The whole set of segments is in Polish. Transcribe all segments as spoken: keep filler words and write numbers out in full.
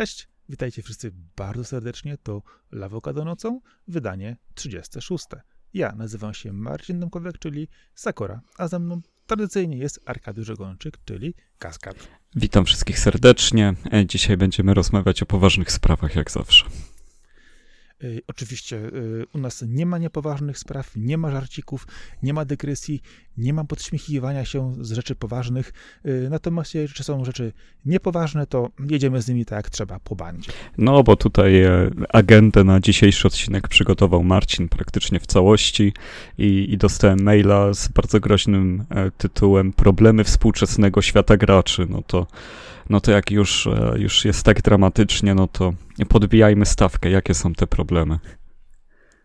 Cześć, witajcie wszyscy bardzo serdecznie, to Lawoka do nocą, wydanie trzydzieści sześć. Ja nazywam się Marcin Domkowicz, czyli Sakura, a ze mną tradycyjnie jest Arkadiusz Rogończyk, czyli Kaskad. Witam wszystkich serdecznie, dzisiaj będziemy rozmawiać o poważnych sprawach jak zawsze. Oczywiście u nas nie ma niepoważnych spraw, nie ma żarcików, nie ma dygresji, nie ma podśmiechiwania się z rzeczy poważnych. Natomiast jeżeli są rzeczy niepoważne, to jedziemy z nimi tak jak trzeba, po bandzie. No bo tutaj agendę na dzisiejszy odcinek przygotował Marcin praktycznie w całości i, i dostałem maila z bardzo groźnym tytułem Problemy współczesnego świata graczy. No to, no to jak już, już jest tak dramatycznie, no to podbijajmy stawkę, jakie są te problemy.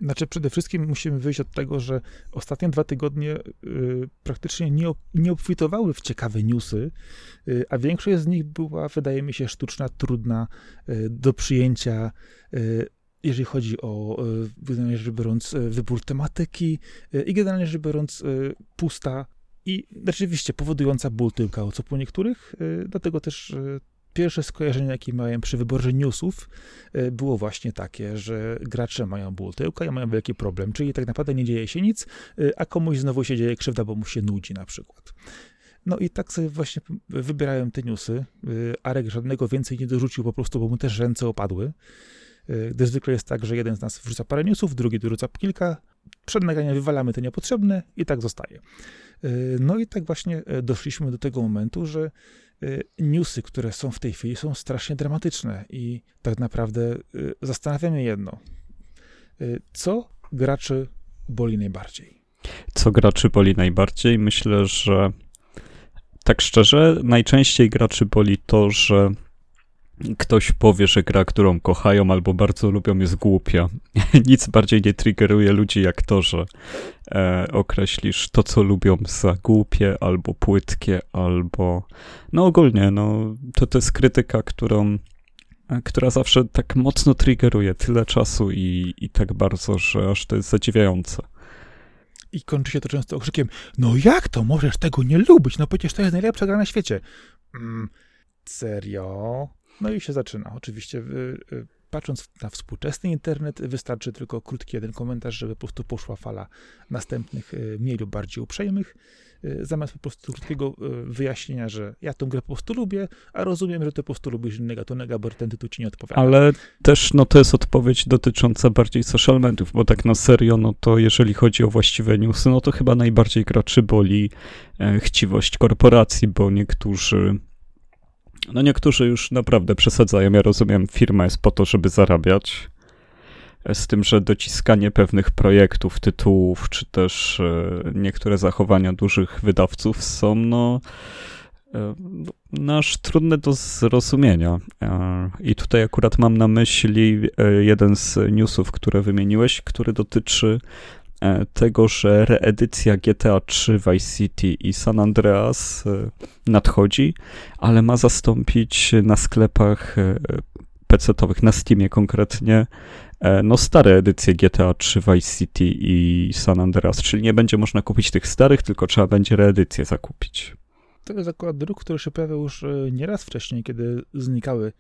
Znaczy przede wszystkim musimy wyjść od tego, że ostatnie dwa tygodnie y, praktycznie nie, ob, nie obfitowały w ciekawe newsy, y, a większość z nich była, wydaje mi się, sztuczna, trudna y, do przyjęcia, y, jeżeli chodzi o, generalnie rzecz biorąc, wybór tematyki y, i generalnie rzecz biorąc y, pusta i rzeczywiście powodująca ból tyłka, o co po niektórych, y, dlatego też y, pierwsze skojarzenie, jakie miałem przy wyborze newsów, było właśnie takie, że gracze mają ból tyłka i mają wielki problem, czyli tak naprawdę nie dzieje się nic, a komuś znowu się dzieje krzywda, bo mu się nudzi na przykład. No i tak sobie właśnie wybierałem te newsy. Arek żadnego więcej nie dorzucił po prostu, bo mu też ręce opadły. Gdy zwykle jest tak, że jeden z nas wrzuca parę newsów, drugi dorzuca kilka. Przed nagraniem wywalamy te niepotrzebne i tak zostaje. No i tak właśnie doszliśmy do tego momentu, że newsy, które są w tej chwili, są strasznie dramatyczne i tak naprawdę zastanawiamy jedno. Co graczy boli najbardziej? Co graczy boli najbardziej? Myślę, że tak szczerze, najczęściej graczy boli to, że ktoś powie, że gra, którą kochają albo bardzo lubią, jest głupia. Nic bardziej nie triggeruje ludzi jak to, że e, określisz to, co lubią, za głupie albo płytkie, albo... No ogólnie, no to, to jest krytyka, którą, która zawsze tak mocno triggeruje tyle czasu i, i tak bardzo, że aż to jest zadziwiające. I kończy się to często okrzykiem, no jak to możesz tego nie lubić? No przecież to jest najlepsza gra na świecie. Mm, serio? No i się zaczyna. Oczywiście patrząc na współczesny internet, wystarczy tylko krótki jeden komentarz, żeby po prostu poszła fala następnych, mniej lub bardziej uprzejmych, zamiast po prostu krótkiego wyjaśnienia, że ja tą grę po prostu lubię, a rozumiem, że ty po prostu lubisz inny gatunek, bo ten tytuł ci nie odpowiada. Ale też no, to jest odpowiedź dotycząca bardziej social mediów, bo tak na serio, no to jeżeli chodzi o właściwe newsy, no to chyba najbardziej graczy boli chciwość korporacji, bo niektórzy... No niektórzy już naprawdę przesadzają, ja rozumiem, firma jest po to, żeby zarabiać, z tym, że dociskanie pewnych projektów, tytułów, czy też niektóre zachowania dużych wydawców są, no, no aż trudne do zrozumienia. I tutaj akurat mam na myśli jeden z newsów, które wymieniłeś, który dotyczy tego, że reedycja G T A trzy, Vice City i San Andreas nadchodzi, ale ma zastąpić na sklepach pecetowych, na Steamie konkretnie, no stare edycje G T A trzy, Vice City i San Andreas, czyli nie będzie można kupić tych starych, tylko trzeba będzie reedycję zakupić. To jest akurat druk, który się pojawiał już nieraz wcześniej, kiedy znikały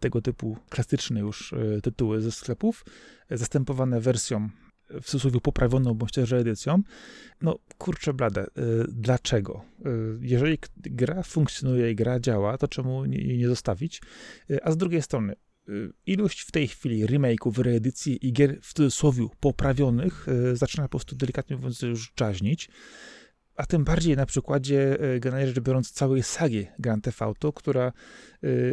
tego typu klasyczne już tytuły ze sklepów, zastępowane wersją w cudzysłowie poprawioną, bądź też reedycją. No kurczę blade, dlaczego? Jeżeli gra funkcjonuje i gra działa, to czemu jej nie zostawić? A z drugiej strony, ilość w tej chwili remake'ów, reedycji i gier w cudzysłowie poprawionych zaczyna po prostu delikatnie mówiąc już czaźnić. A tym bardziej na przykładzie, generalnie rzecz biorąc, całej sagi Grand Theft Auto, która,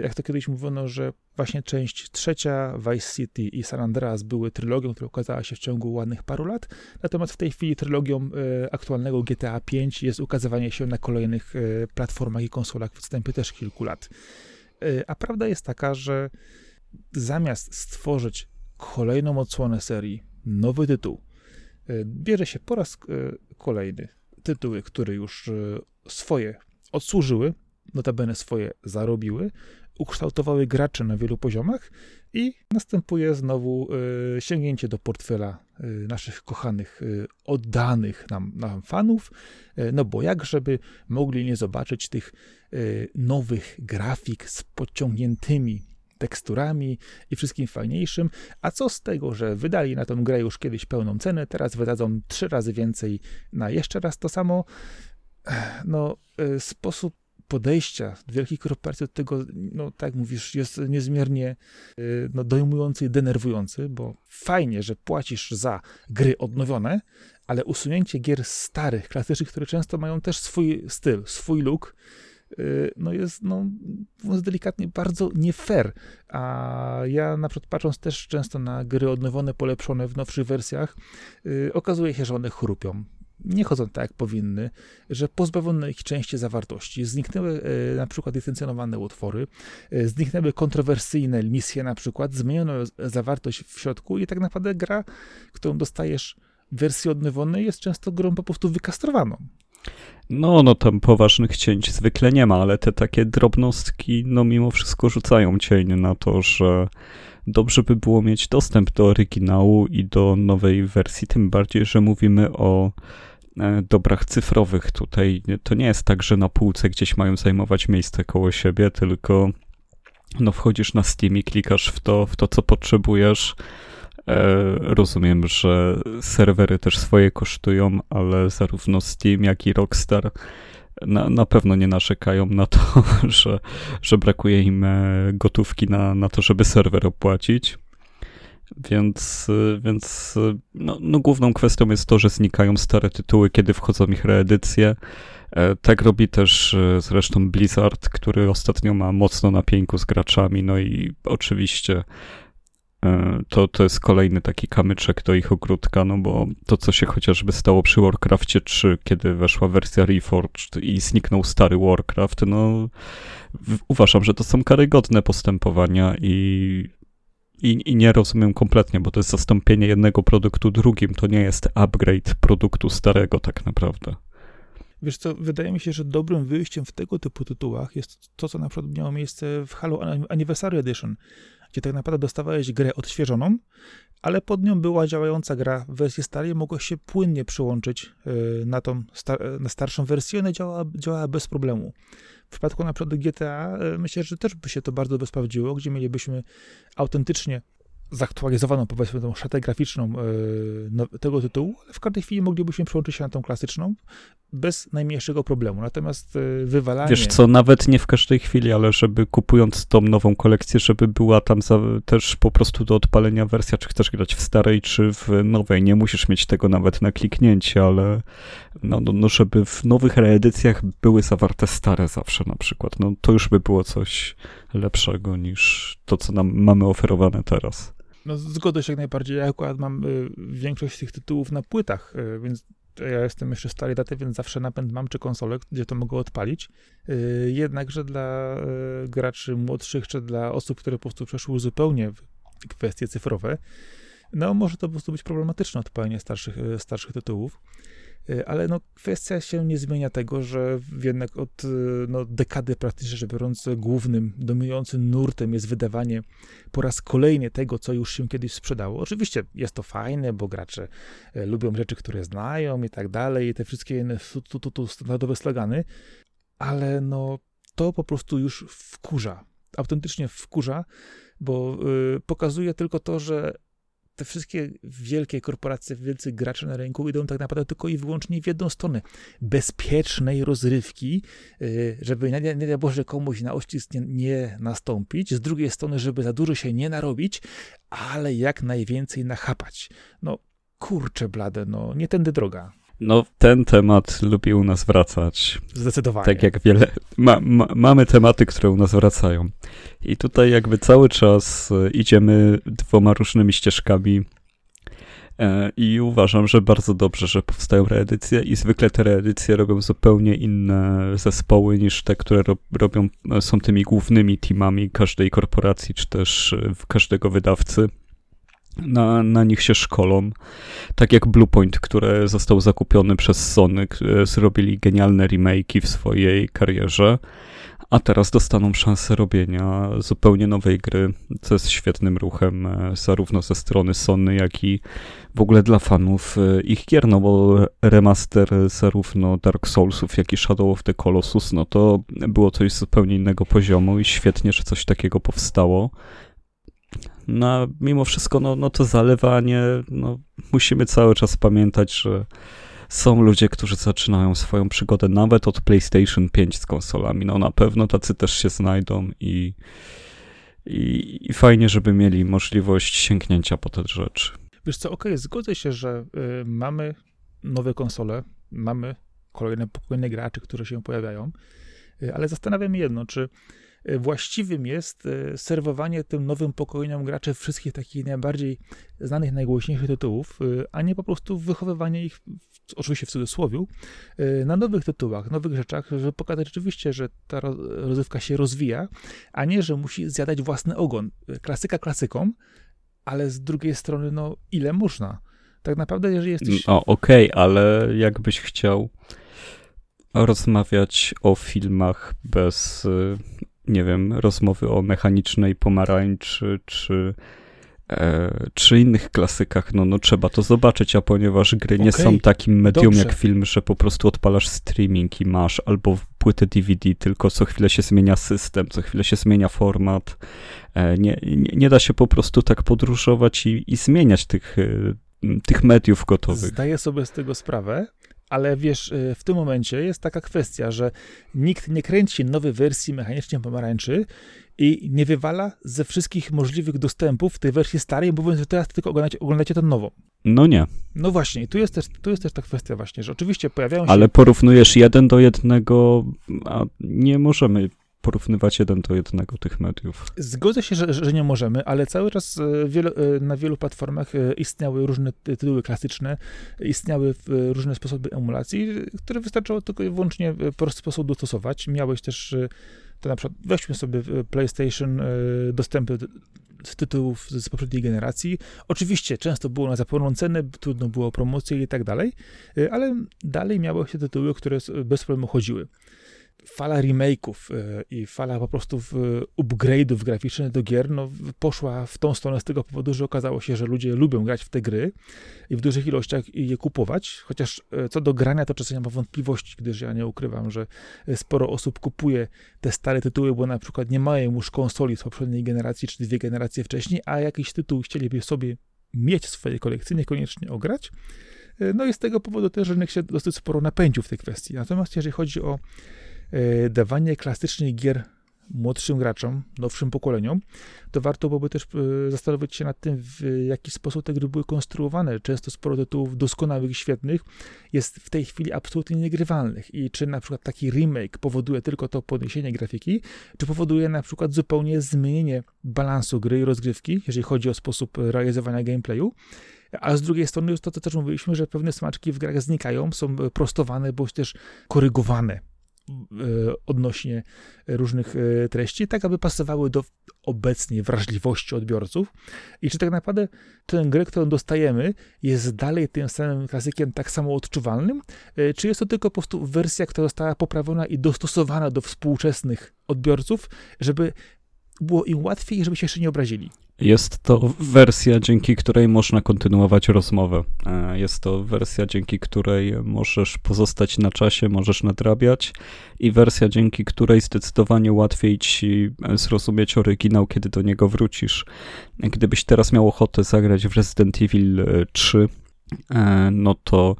jak to kiedyś mówiono, że właśnie część trzecia, Vice City i San Andreas były trylogią, która ukazała się w ciągu ładnych paru lat, natomiast w tej chwili trylogią aktualnego G T A pięć jest ukazywanie się na kolejnych platformach i konsolach w odstępie też kilku lat. A prawda jest taka, że zamiast stworzyć kolejną odsłonę serii, nowy tytuł, bierze się po raz kolejny tytuły, które już swoje odsłużyły, notabene swoje zarobiły, ukształtowały graczy na wielu poziomach i następuje znowu sięgnięcie do portfela naszych kochanych, oddanych nam, nam fanów, no bo jak żeby mogli nie zobaczyć tych nowych grafik z podciągniętymi teksturami i wszystkim fajniejszym. A co z tego, że wydali na tą grę już kiedyś pełną cenę, teraz wydadzą trzy razy więcej na jeszcze raz to samo. No, sposób podejścia wielkich korporacji do tego, no tak jak mówisz, jest niezmiernie no, dojmujący i denerwujący, bo fajnie, że płacisz za gry odnowione, ale usunięcie gier starych, klasycznych, które często mają też swój styl, swój look, no jest, no, mówiąc delikatnie, bardzo nie fair. A ja na przykład patrząc też często na gry odnowione, polepszone w nowszych wersjach, okazuje się, że one chrupią. Nie chodzą tak, jak powinny, że pozbawiono ich części zawartości. Zniknęły e, na przykład licencjonowane utwory, e, zniknęły kontrowersyjne misje na przykład, zmieniono zawartość w środku i tak naprawdę gra, którą dostajesz w wersji odnowionej, jest często grą po prostu wykastrowaną. No, no tam poważnych cięć zwykle nie ma, ale te takie drobnostki, no mimo wszystko rzucają cień na to, że dobrze by było mieć dostęp do oryginału i do nowej wersji, tym bardziej, że mówimy o dobrach cyfrowych tutaj. To nie jest tak, że na półce gdzieś mają zajmować miejsce koło siebie, tylko no wchodzisz na Steam i klikasz w to, w to co potrzebujesz. Rozumiem, że serwery też swoje kosztują, ale zarówno Steam, jak i Rockstar na, na pewno nie narzekają na to, że, że brakuje im gotówki na, na to, żeby serwer opłacić. Więc, więc no, no główną kwestią jest to, że znikają stare tytuły, kiedy wchodzą ich reedycje. Tak robi też zresztą Blizzard, który ostatnio ma mocno na pieńku z graczami, no i oczywiście To, to jest kolejny taki kamyczek do ich ogródka, no bo to, co się chociażby stało przy Warcraftie trzy, kiedy weszła wersja Reforged i zniknął stary Warcraft, no w, uważam, że to są karygodne postępowania i, i, i nie rozumiem kompletnie, bo to jest zastąpienie jednego produktu drugim, to nie jest upgrade produktu starego tak naprawdę. Wiesz co, wydaje mi się, że dobrym wyjściem w tego typu tytułach jest to, co na przykład miało miejsce w Halo Anniversary Edition, gdzie tak naprawdę dostawałeś grę odświeżoną, ale pod nią była działająca gra w wersji starej, mogłeś się płynnie przyłączyć na tą star- na starszą wersję, ona działała, działała bez problemu. W przypadku na przykład G T A myślę, że też by się to bardzo by sprawdziło, gdzie mielibyśmy autentycznie zaktualizowaną, powiedzmy, tą szatę graficzną yy, tego tytułu, ale w każdej chwili moglibyśmy przełączyć się na tą klasyczną bez najmniejszego problemu. Natomiast yy, wywalanie... Wiesz co, nawet nie w każdej chwili, ale żeby kupując tą nową kolekcję, żeby była tam za, też po prostu do odpalenia wersja, czy chcesz grać w starej, czy w nowej. Nie musisz mieć tego nawet na kliknięcie, ale no, no żeby w nowych reedycjach były zawarte stare zawsze na przykład. No to już by było coś lepszego niż to, co nam mamy oferowane teraz. No zgodzę się jak najbardziej, ja akurat mam y, większość tych tytułów na płytach, y, więc ja jestem jeszcze starej daty, więc zawsze napęd mam czy konsolę, gdzie to mogę odpalić. Y, jednakże dla y, graczy młodszych, czy dla osób, które po prostu przeszły zupełnie w kwestie cyfrowe, no może to po prostu być problematyczne odpalenie starszych, y, starszych tytułów. Ale no, kwestia się nie zmienia tego, że jednak od no, dekady praktycznie rzecz biorąc głównym, dominującym nurtem jest wydawanie po raz kolejny tego, co już się kiedyś sprzedało. Oczywiście jest to fajne, bo gracze lubią rzeczy, które znają i tak dalej, i te wszystkie tu, tu, tu, standardowe slogany, ale no, to po prostu już wkurza, autentycznie wkurza, bo yy, pokazuje tylko to, że te wszystkie wielkie korporacje, wielcy gracze na rynku idą tak naprawdę tylko i wyłącznie w jedną stronę. Bezpiecznej rozrywki, żeby nie, nie daj Boże komuś na ościsk nie, nie nastąpić, z drugiej strony, żeby za dużo się nie narobić, ale jak najwięcej nachapać. No kurczę blade, no nie tędy droga. No ten temat lubi u nas wracać. Zdecydowanie. Tak jak wiele. Ma, ma, mamy tematy, które u nas wracają. I tutaj jakby cały czas idziemy dwoma różnymi ścieżkami e, i uważam, że bardzo dobrze, że powstają reedycje i zwykle te reedycje robią zupełnie inne zespoły niż te, które ro, robią, są tymi głównymi teamami każdej korporacji czy też każdego wydawcy. Na, na nich się szkolą, tak jak Bluepoint, który został zakupiony przez Sony, zrobili genialne remake'i w swojej karierze, a teraz dostaną szansę robienia zupełnie nowej gry, co jest świetnym ruchem zarówno ze strony Sony, jak i w ogóle dla fanów ich gier, no bo remaster zarówno Dark Soulsów, jak i Shadow of the Colossus, no to było coś zupełnie innego poziomu i świetnie, że coś takiego powstało. No, mimo wszystko, no, no to zalewanie, no, musimy cały czas pamiętać, że są ludzie, którzy zaczynają swoją przygodę nawet od PlayStation pięć z konsolami. No na pewno tacy też się znajdą i, i, i fajnie, żeby mieli możliwość sięgnięcia po te rzeczy. Wiesz co, okej, okay, zgodzę się, że y, mamy nowe konsole, mamy kolejne pokolenie graczy, które się pojawiają, y, ale zastanawiam się jedno, czy właściwym jest serwowanie tym nowym pokoleniom graczy wszystkich takich najbardziej znanych, najgłośniejszych tytułów, a nie po prostu wychowywanie ich, oczywiście w cudzysłowie, na nowych tytułach, nowych rzeczach, żeby pokazać rzeczywiście, że ta rozrywka się rozwija, a nie, że musi zjadać własny ogon. Klasyka klasyką, ale z drugiej strony, no ile można? Tak naprawdę, jeżeli jesteś... No okej, okay, ale jakbyś chciał rozmawiać o filmach bez... nie wiem, rozmowy o Mechanicznej Pomarańczy, czy, e, czy innych klasykach, no, no trzeba to zobaczyć, a ponieważ gry okay, nie są takim medium dobrze. Jak film, że po prostu odpalasz streaming i masz, albo płytę D V D, tylko co chwilę się zmienia system, co chwilę się zmienia format, e, nie, nie, nie da się po prostu tak podróżować i, i zmieniać tych, tych mediów gotowych. Zdaję sobie z tego sprawę. Ale wiesz, w tym momencie jest taka kwestia, że nikt nie kręci nowej wersji Mechanicznie Pomarańczy i nie wywala ze wszystkich możliwych dostępów tej wersji starej, mówiąc, że teraz tylko oglądacie, oglądacie tę nową. No nie. No właśnie, tu jest, też, tu jest też ta kwestia właśnie, że oczywiście pojawiają się... Ale porównujesz jeden do jednego, a nie możemy... porównywać jeden do jednego tych mediów. Zgodzę się, że, że nie możemy, ale cały czas wielo, na wielu platformach istniały różne tytuły klasyczne, istniały różne sposoby emulacji, które wystarczyło tylko i wyłącznie prosty sposób dostosować. Miałeś też, to na przykład weźmy sobie PlayStation, dostępy z tytułów z poprzedniej generacji. Oczywiście często było na zapomnianą cenę, trudno było promocje i tak dalej, ale dalej miały się tytuły, które bez problemu chodziły. Fala remake'ów i fala po prostu upgrade'ów graficznych do gier no, poszła w tą stronę z tego powodu, że okazało się, że ludzie lubią grać w te gry i w dużych ilościach je kupować, chociaż co do grania to czasem mam wątpliwości, gdyż ja nie ukrywam, że sporo osób kupuje te stare tytuły, bo na przykład nie mają już konsoli z poprzedniej generacji czy dwie generacje wcześniej, a jakiś tytuł chcieliby sobie mieć w swojej kolekcji, niekoniecznie ograć. No i z tego powodu też rynek się dosyć sporo napędził w tej kwestii. Natomiast jeżeli chodzi o dawanie klasycznych gier młodszym graczom, nowszym pokoleniom, to warto byłoby też zastanowić się nad tym, w jaki sposób te gry były konstruowane. Często sporo tytułów doskonałych i świetnych jest w tej chwili absolutnie niegrywalnych. I czy na przykład taki remake powoduje tylko to podniesienie grafiki, czy powoduje na przykład zupełnie zmienienie balansu gry i rozgrywki, jeżeli chodzi o sposób realizowania gameplayu. A z drugiej strony już to, co też mówiliśmy, że pewne smaczki w grach znikają, są prostowane, bądź też korygowane odnośnie różnych treści, tak aby pasowały do obecnej wrażliwości odbiorców i czy tak naprawdę tę grę, którą dostajemy, jest dalej tym samym klasykiem tak samo odczuwalnym, czy jest to tylko po prostu wersja, która została poprawiona i dostosowana do współczesnych odbiorców, żeby było im łatwiej i żeby się jeszcze nie obrazili. Jest to wersja, dzięki której można kontynuować rozmowę. Jest to wersja, dzięki której możesz pozostać na czasie, możesz nadrabiać i wersja, dzięki której zdecydowanie łatwiej ci zrozumieć oryginał, kiedy do niego wrócisz. Gdybyś teraz miał ochotę zagrać w Resident Evil trzy, no to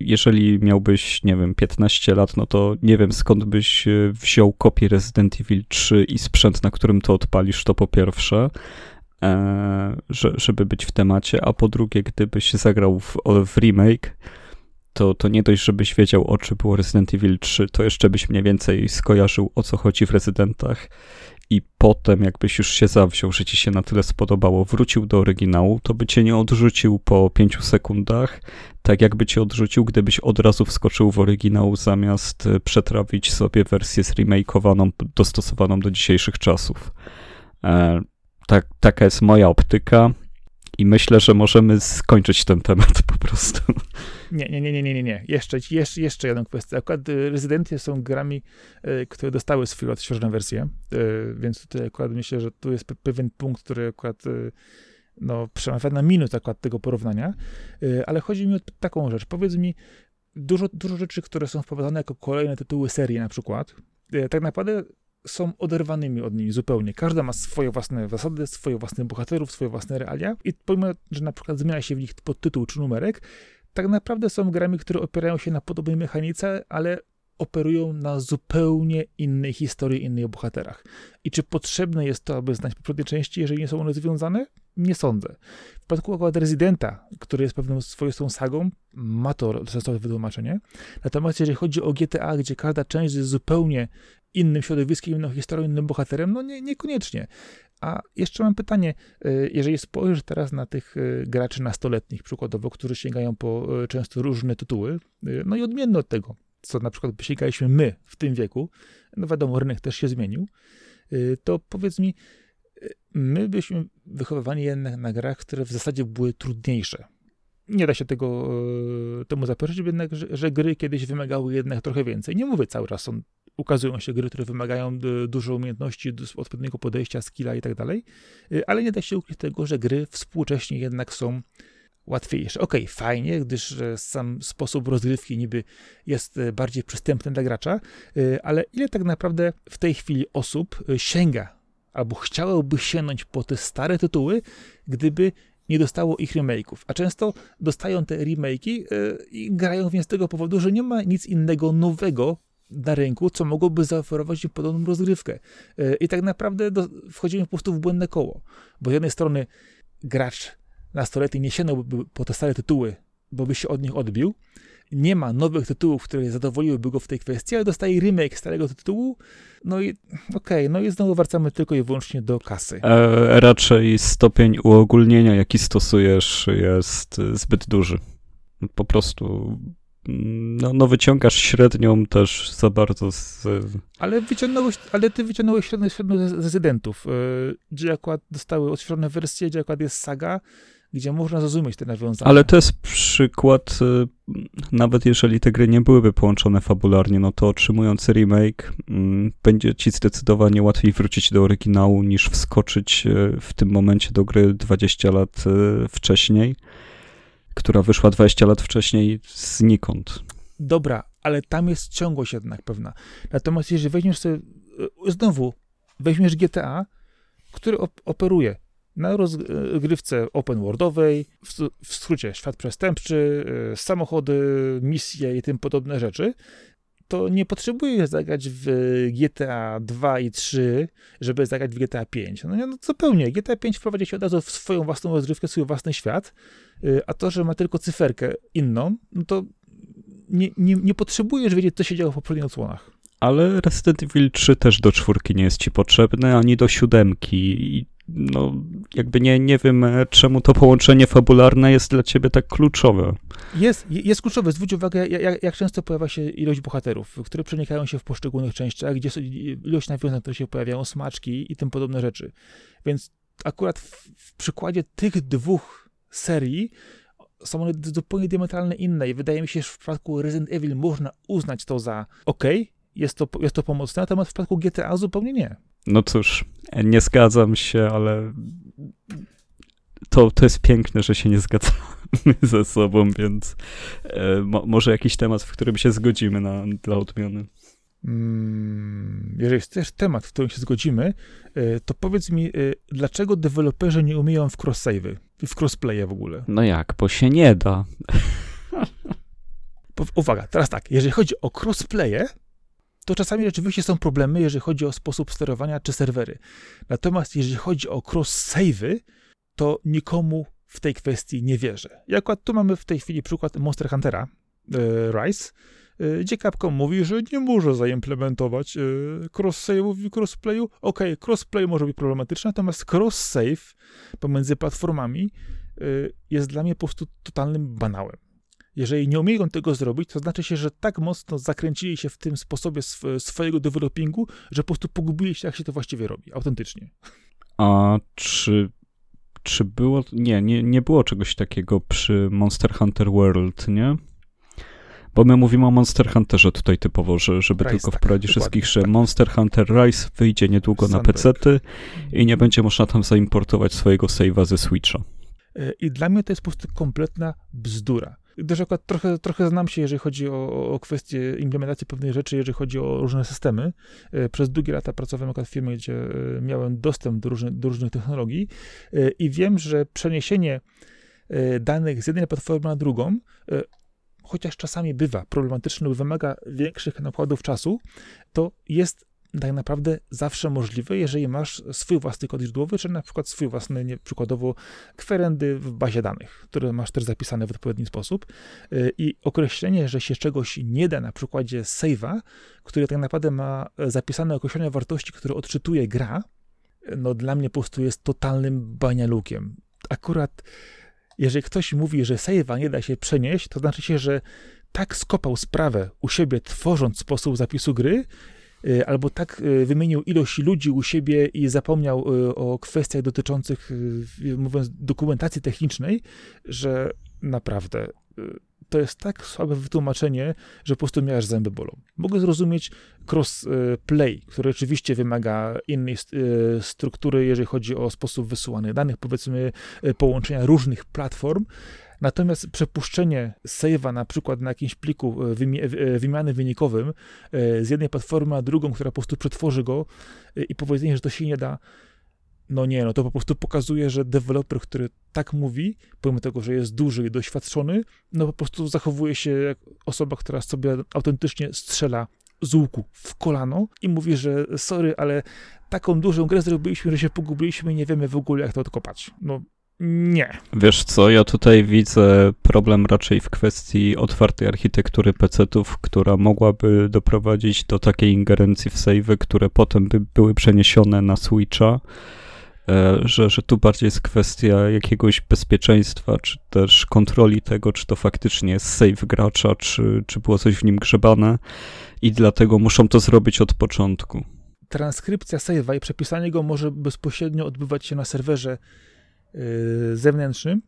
jeżeli miałbyś, nie wiem, piętnaście lat, no to nie wiem skąd byś wziął kopię Resident Evil trzy i sprzęt, na którym to odpalisz, to po pierwsze, e, że, żeby być w temacie, a po drugie, gdybyś zagrał w, w remake, to, to nie dość, żebyś wiedział, o czym było Resident Evil trzy, to jeszcze byś mniej więcej skojarzył, o co chodzi w Residentach i potem, jakbyś już się zawziął, że ci się na tyle spodobało, wrócił do oryginału, to by cię nie odrzucił po pięciu sekundach, tak jakby cię odrzucił, gdybyś od razu wskoczył w oryginał, zamiast przetrawić sobie wersję zremakeowaną, dostosowaną do dzisiejszych czasów. E, tak, taka jest moja optyka I myślę, że możemy skończyć ten temat po prostu. Nie, nie, nie, nie, nie, nie. Jeszcze, jeszcze, jeszcze jedną kwestię. Akurat Rezydenty są grami, które dostały swoją odświeżoną wersję, więc tutaj akurat myślę, że tu jest pewien punkt, który akurat no, przemawia na minus akurat tego porównania, ale chodzi mi o taką rzecz. Powiedz mi, dużo, dużo rzeczy, które są wprowadzane jako kolejne tytuły serii na przykład, tak naprawdę są oderwanymi od nimi zupełnie. Każda ma swoje własne zasady, swoje własne bohaterów, swoje własne realia i pomimo, że na przykład zmienia się w nich podtytuł czy numerek, tak naprawdę są grami, które opierają się na podobnej mechanice, ale operują na zupełnie innej historii, innych bohaterach. I czy potrzebne jest to, aby znać poprzednie części, jeżeli nie są one związane? Nie sądzę. W przypadku akurat Residenta, który jest pewną swoistą sagą, ma to sensowne wytłumaczenie. Natomiast jeżeli chodzi o G T A, gdzie każda część jest zupełnie innym środowiskiem, inną historią, innym bohaterem, no nie, niekoniecznie. A jeszcze mam pytanie, jeżeli spojrzysz teraz na tych graczy nastoletnich, przykładowo, którzy sięgają po często różne tytuły, no i odmienne od tego, co na przykład sięgaliśmy my w tym wieku, no wiadomo, rynek też się zmienił, to powiedz mi, my byliśmy wychowywani jednak na grach, które w zasadzie były trudniejsze. Nie da się tego temu zaprzeczyć, jednak, że, że gry kiedyś wymagały jednak trochę więcej. Nie mówię cały czas, są ukazują się gry, które wymagają dużo umiejętności, odpowiedniego podejścia, skilla i tak dalej, ale nie da się ukryć tego, że gry współcześnie jednak są łatwiejsze. Okej, okay, fajnie, gdyż sam sposób rozgrywki niby jest bardziej przystępny dla gracza, ale ile tak naprawdę w tej chwili osób sięga albo chciałoby sięgnąć po te stare tytuły, gdyby nie dostało ich remake'ów, a często dostają te remake'i i grają w nie z tego powodu, że nie ma nic innego nowego na rynku, co mogłoby zaoferować im podobną rozgrywkę. I tak naprawdę do, wchodzimy po prostu w błędne koło. Bo z jednej strony gracz nastoletni nie sięgnąłby po te stare tytuły, bo by się od nich odbił. Nie ma nowych tytułów, które zadowoliłyby go w tej kwestii, ale dostaje remake starego tytułu. No i okej, okay, no i znowu wracamy tylko i wyłącznie do kasy. E, raczej stopień uogólnienia, jaki stosujesz, jest zbyt duży. Po prostu... No, no wyciągasz średnią też za bardzo z... Ale, wyciągnąłeś, ale ty wyciągnąłeś średnią, średnią z rezydentów, yy, gdzie akurat dostały odświeżone wersje, gdzie akurat jest saga, gdzie można zrozumieć te nawiązania. Ale to jest przykład, yy, nawet jeżeli te gry nie byłyby połączone fabularnie, no to otrzymując remake yy, będzie ci zdecydowanie łatwiej wrócić do oryginału niż wskoczyć yy, w tym momencie do gry dwadzieścia lat yy, wcześniej, która wyszła dwadzieścia lat wcześniej znikąd. Dobra, ale tam jest ciągłość jednak pewna. Natomiast jeżeli weźmiesz sobie, znowu, weźmiesz G T A, który op- operuje na rozgrywce open worldowej, w, w skrócie świat przestępczy, samochody, misje i tym podobne rzeczy, to nie potrzebujesz zagrać w G T A dwa i trzy, żeby zagrać w G T A pięć. No nie, no zupełnie. G T A pięć wprowadzi się od razu w swoją własną rozgrywkę, swój własny świat, a to, że ma tylko cyferkę inną, no to nie, nie, nie potrzebujesz wiedzieć, co się działo w poprzednich odsłonach. Ale Resident Evil trzy też do czwórki nie jest ci potrzebny, ani do siódemki. I no, jakby nie, nie wiem, czemu to połączenie fabularne jest dla ciebie tak kluczowe. Jest, jest kluczowe. Zwróć uwagę, jak, jak często pojawia się ilość bohaterów, które przenikają się w poszczególnych częściach, gdzie są ilość nawiązań, które się pojawiają, smaczki i tym podobne rzeczy. Więc akurat w, w przykładzie tych dwóch serii są one zupełnie diametralnie inne i wydaje mi się, że w przypadku Resident Evil można uznać to za okej, okay, jest, to, jest to pomocne, natomiast w przypadku G T A zupełnie nie. No cóż, nie zgadzam się, ale to, to jest piękne, że się nie zgadzamy ze sobą, więc e, mo, może jakiś temat, w którym się zgodzimy na, dla odmiany. Hmm, jeżeli jest też temat, w którym się zgodzimy, e, to powiedz mi, e, dlaczego deweloperzy nie umieją w cross-save'y, w cross-playe w ogóle? No jak, bo się nie da. Uwaga, teraz tak, jeżeli chodzi o cross-playe, to czasami rzeczywiście są problemy, jeżeli chodzi o sposób sterowania czy serwery. Natomiast jeżeli chodzi o cross-save'y, to nikomu w tej kwestii nie wierzę. I akurat tu mamy w tej chwili przykład Monster Huntera e, Rise, e, gdzie Capcom mówi, że nie może zaimplementować e, cross-save'ów i cross-play'u. Okej, okay, cross-play może być problematyczny, natomiast cross-save pomiędzy platformami e, jest dla mnie po prostu totalnym banałem. Jeżeli nie umieją tego zrobić, to znaczy się, że tak mocno zakręcili się w tym sposobie sw- swojego developingu, że po prostu pogubili się, jak się to właściwie robi, autentycznie. A czy, Czy było... Nie, nie, nie było czegoś takiego przy Monster Hunter World, nie? Bo my mówimy o Monster Hunterze tutaj typowo, że, żeby Rise, tylko tak, wprowadzić wszystkich, że tak. Monster Hunter Rise wyjdzie niedługo Sandberg. na pecety i nie będzie można tam zaimportować swojego save'a ze Switcha. I dla mnie to jest po prostu kompletna bzdura. Gdyż akurat trochę, trochę znam się, jeżeli chodzi o, o kwestie implementacji pewnych rzeczy, jeżeli chodzi o różne systemy. Przez długie lata pracowałem akurat w firmie, gdzie miałem dostęp do, różnych, do różnych technologii i wiem, że przeniesienie danych z jednej platformy na drugą, chociaż czasami bywa problematyczne lub wymaga większych nakładów czasu, to jest tak naprawdę zawsze możliwe, jeżeli masz swój własny kod źródłowy, czy na przykład swój własny, nie, przykładowo kwerendy w bazie danych, które masz też zapisane w odpowiedni sposób i określenie, że się czegoś nie da na przykładzie save'a, który tak naprawdę ma zapisane określenia wartości, które odczytuje gra, no dla mnie po prostu jest totalnym banialukiem. Akurat jeżeli ktoś mówi, że save'a nie da się przenieść, to znaczy się, że tak skopał sprawę u siebie, tworząc sposób zapisu gry, albo tak wymienił ilość ludzi u siebie i zapomniał o kwestiach dotyczących, mówiąc, dokumentacji technicznej, że naprawdę to jest tak słabe wytłumaczenie, że po prostu miałeś zęby bolą. Mogę zrozumieć cross-play, który rzeczywiście wymaga innej struktury, jeżeli chodzi o sposób wysyłania danych, powiedzmy połączenia różnych platform, natomiast przepuszczenie save'a na przykład na jakimś pliku wymi- wymiany wynikowym z jednej platformy na drugą, która po prostu przetworzy go i powiedzenie, że to się nie da, no nie, no to po prostu pokazuje, że deweloper, który tak mówi, pomimo tego, że jest duży i doświadczony, no po prostu zachowuje się jak osoba, która sobie autentycznie strzela z łuku w kolano i mówi, że sorry, ale taką dużą grę zrobiliśmy, że się pogubiliśmy i nie wiemy w ogóle, jak to odkopać. No nie. Wiesz co, ja tutaj widzę problem raczej w kwestii otwartej architektury pecetów, która mogłaby doprowadzić do takiej ingerencji w save'y, które potem by były przeniesione na Switcha, że, że tu bardziej jest kwestia jakiegoś bezpieczeństwa, czy też kontroli tego, czy to faktycznie jest save gracza, czy, czy było coś w nim grzebane i dlatego muszą to zrobić od początku. Transkrypcja save'a i przepisanie go może bezpośrednio odbywać się na serwerze zewnętrznym,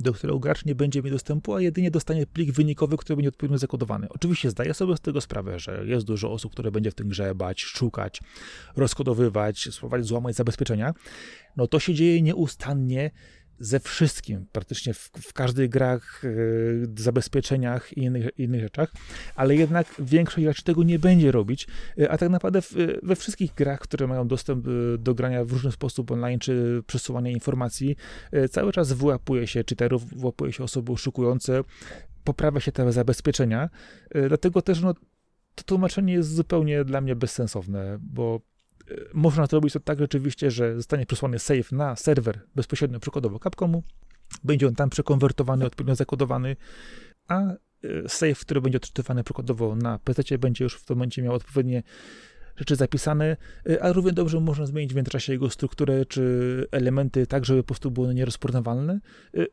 do którego gracz nie będzie miał dostępu, a jedynie dostanie plik wynikowy, który będzie odpowiednio zakodowany. Oczywiście zdaję sobie z tego sprawę, że jest dużo osób, które będzie w tym grzebać, szukać, rozkodowywać, spróbować złamać zabezpieczenia. No to się dzieje nieustannie ze wszystkim, praktycznie w, w każdych grach, yy, zabezpieczeniach i innych, innych rzeczach, ale jednak większość graczy tego nie będzie robić, yy, a tak naprawdę w, we wszystkich grach, które mają dostęp yy, do grania w różny sposób online, czy przesyłania informacji, yy, cały czas wyłapuje się cheaterów, wyłapuje się osoby oszukujące, poprawia się te zabezpieczenia, yy, dlatego też no, to tłumaczenie jest zupełnie dla mnie bezsensowne, bo można to robić to tak rzeczywiście, że zostanie przesłany save na serwer bezpośrednio przykładowo Capcomu, będzie on tam przekonwertowany, odpowiednio zakodowany, a save, który będzie odczytywany przykładowo na pececie, będzie już w tym momencie miał odpowiednie rzeczy zapisane, a równie dobrze można zmienić w międzyczasie jego strukturę czy elementy tak, żeby po prostu były one nierozpoznawalne.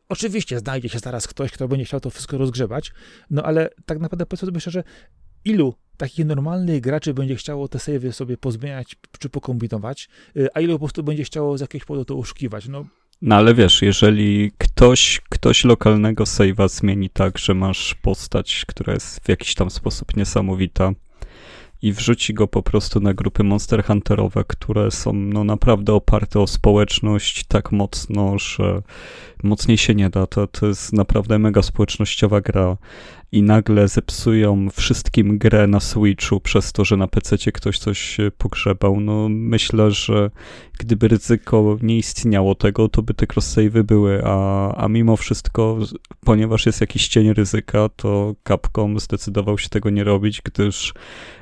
Oczywiście znajdzie się zaraz ktoś, kto będzie chciał to wszystko rozgrzebać, no ale tak naprawdę powiedzmy sobie szczerze, ilu takich normalnych graczy będzie chciało te save'y sobie pozmieniać czy pokombinować, a ile po prostu będzie chciało z jakiegoś powodu to oszukiwać. No, no ale wiesz, jeżeli ktoś, ktoś lokalnego save'a zmieni tak, że masz postać, która jest w jakiś tam sposób niesamowita i wrzuci go po prostu na grupy monster hunterowe, które są no naprawdę oparte o społeczność tak mocno, że mocniej się nie da. To, to jest naprawdę mega społecznościowa gra i nagle zepsują wszystkim grę na Switchu przez to, że na pececie ktoś coś pogrzebał. No myślę, że gdyby ryzyko nie istniało tego, to by te cross-save'y były, a, a mimo wszystko, ponieważ jest jakiś cień ryzyka, to Capcom zdecydował się tego nie robić, gdyż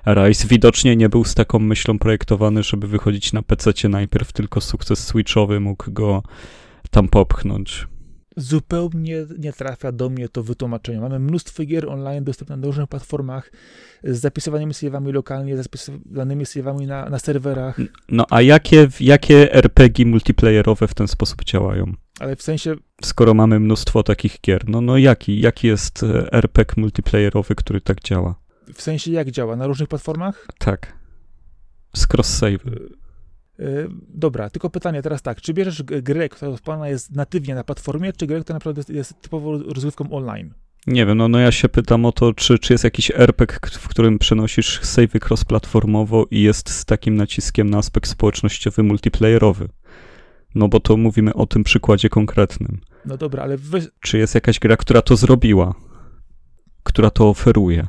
Rise widocznie nie był z taką myślą projektowany, żeby wychodzić na pececie najpierw, tylko sukces Switchowy mógł go tam popchnąć. Zupełnie nie trafia do mnie to wytłumaczenie. Mamy mnóstwo gier online dostępne na różnych platformach z zapisywanymi save'ami lokalnie, z zapisywanymi save'ami na, na serwerach. No a jakie, jakie er pe gie multiplayerowe w ten sposób działają? Ale w sensie... Skoro mamy mnóstwo takich gier, no, no jaki, jaki jest er pe gie multiplayerowy, który tak działa? W sensie jak działa? Na różnych platformach? Tak. Z cross-save. Dobra, tylko pytanie teraz tak, czy bierzesz grę, która odpalana jest natywnie na platformie, czy grę, która naprawdę jest typowo rozgrywką online? Nie wiem, no, no ja się pytam o to, czy, czy jest jakiś R P G, w którym przenosisz save'y cross-platformowo i jest z takim naciskiem na aspekt społecznościowy, multiplayerowy. No bo to mówimy o tym przykładzie konkretnym. No dobra, ale... Wy... Czy jest jakaś gra, która to zrobiła? Która to oferuje?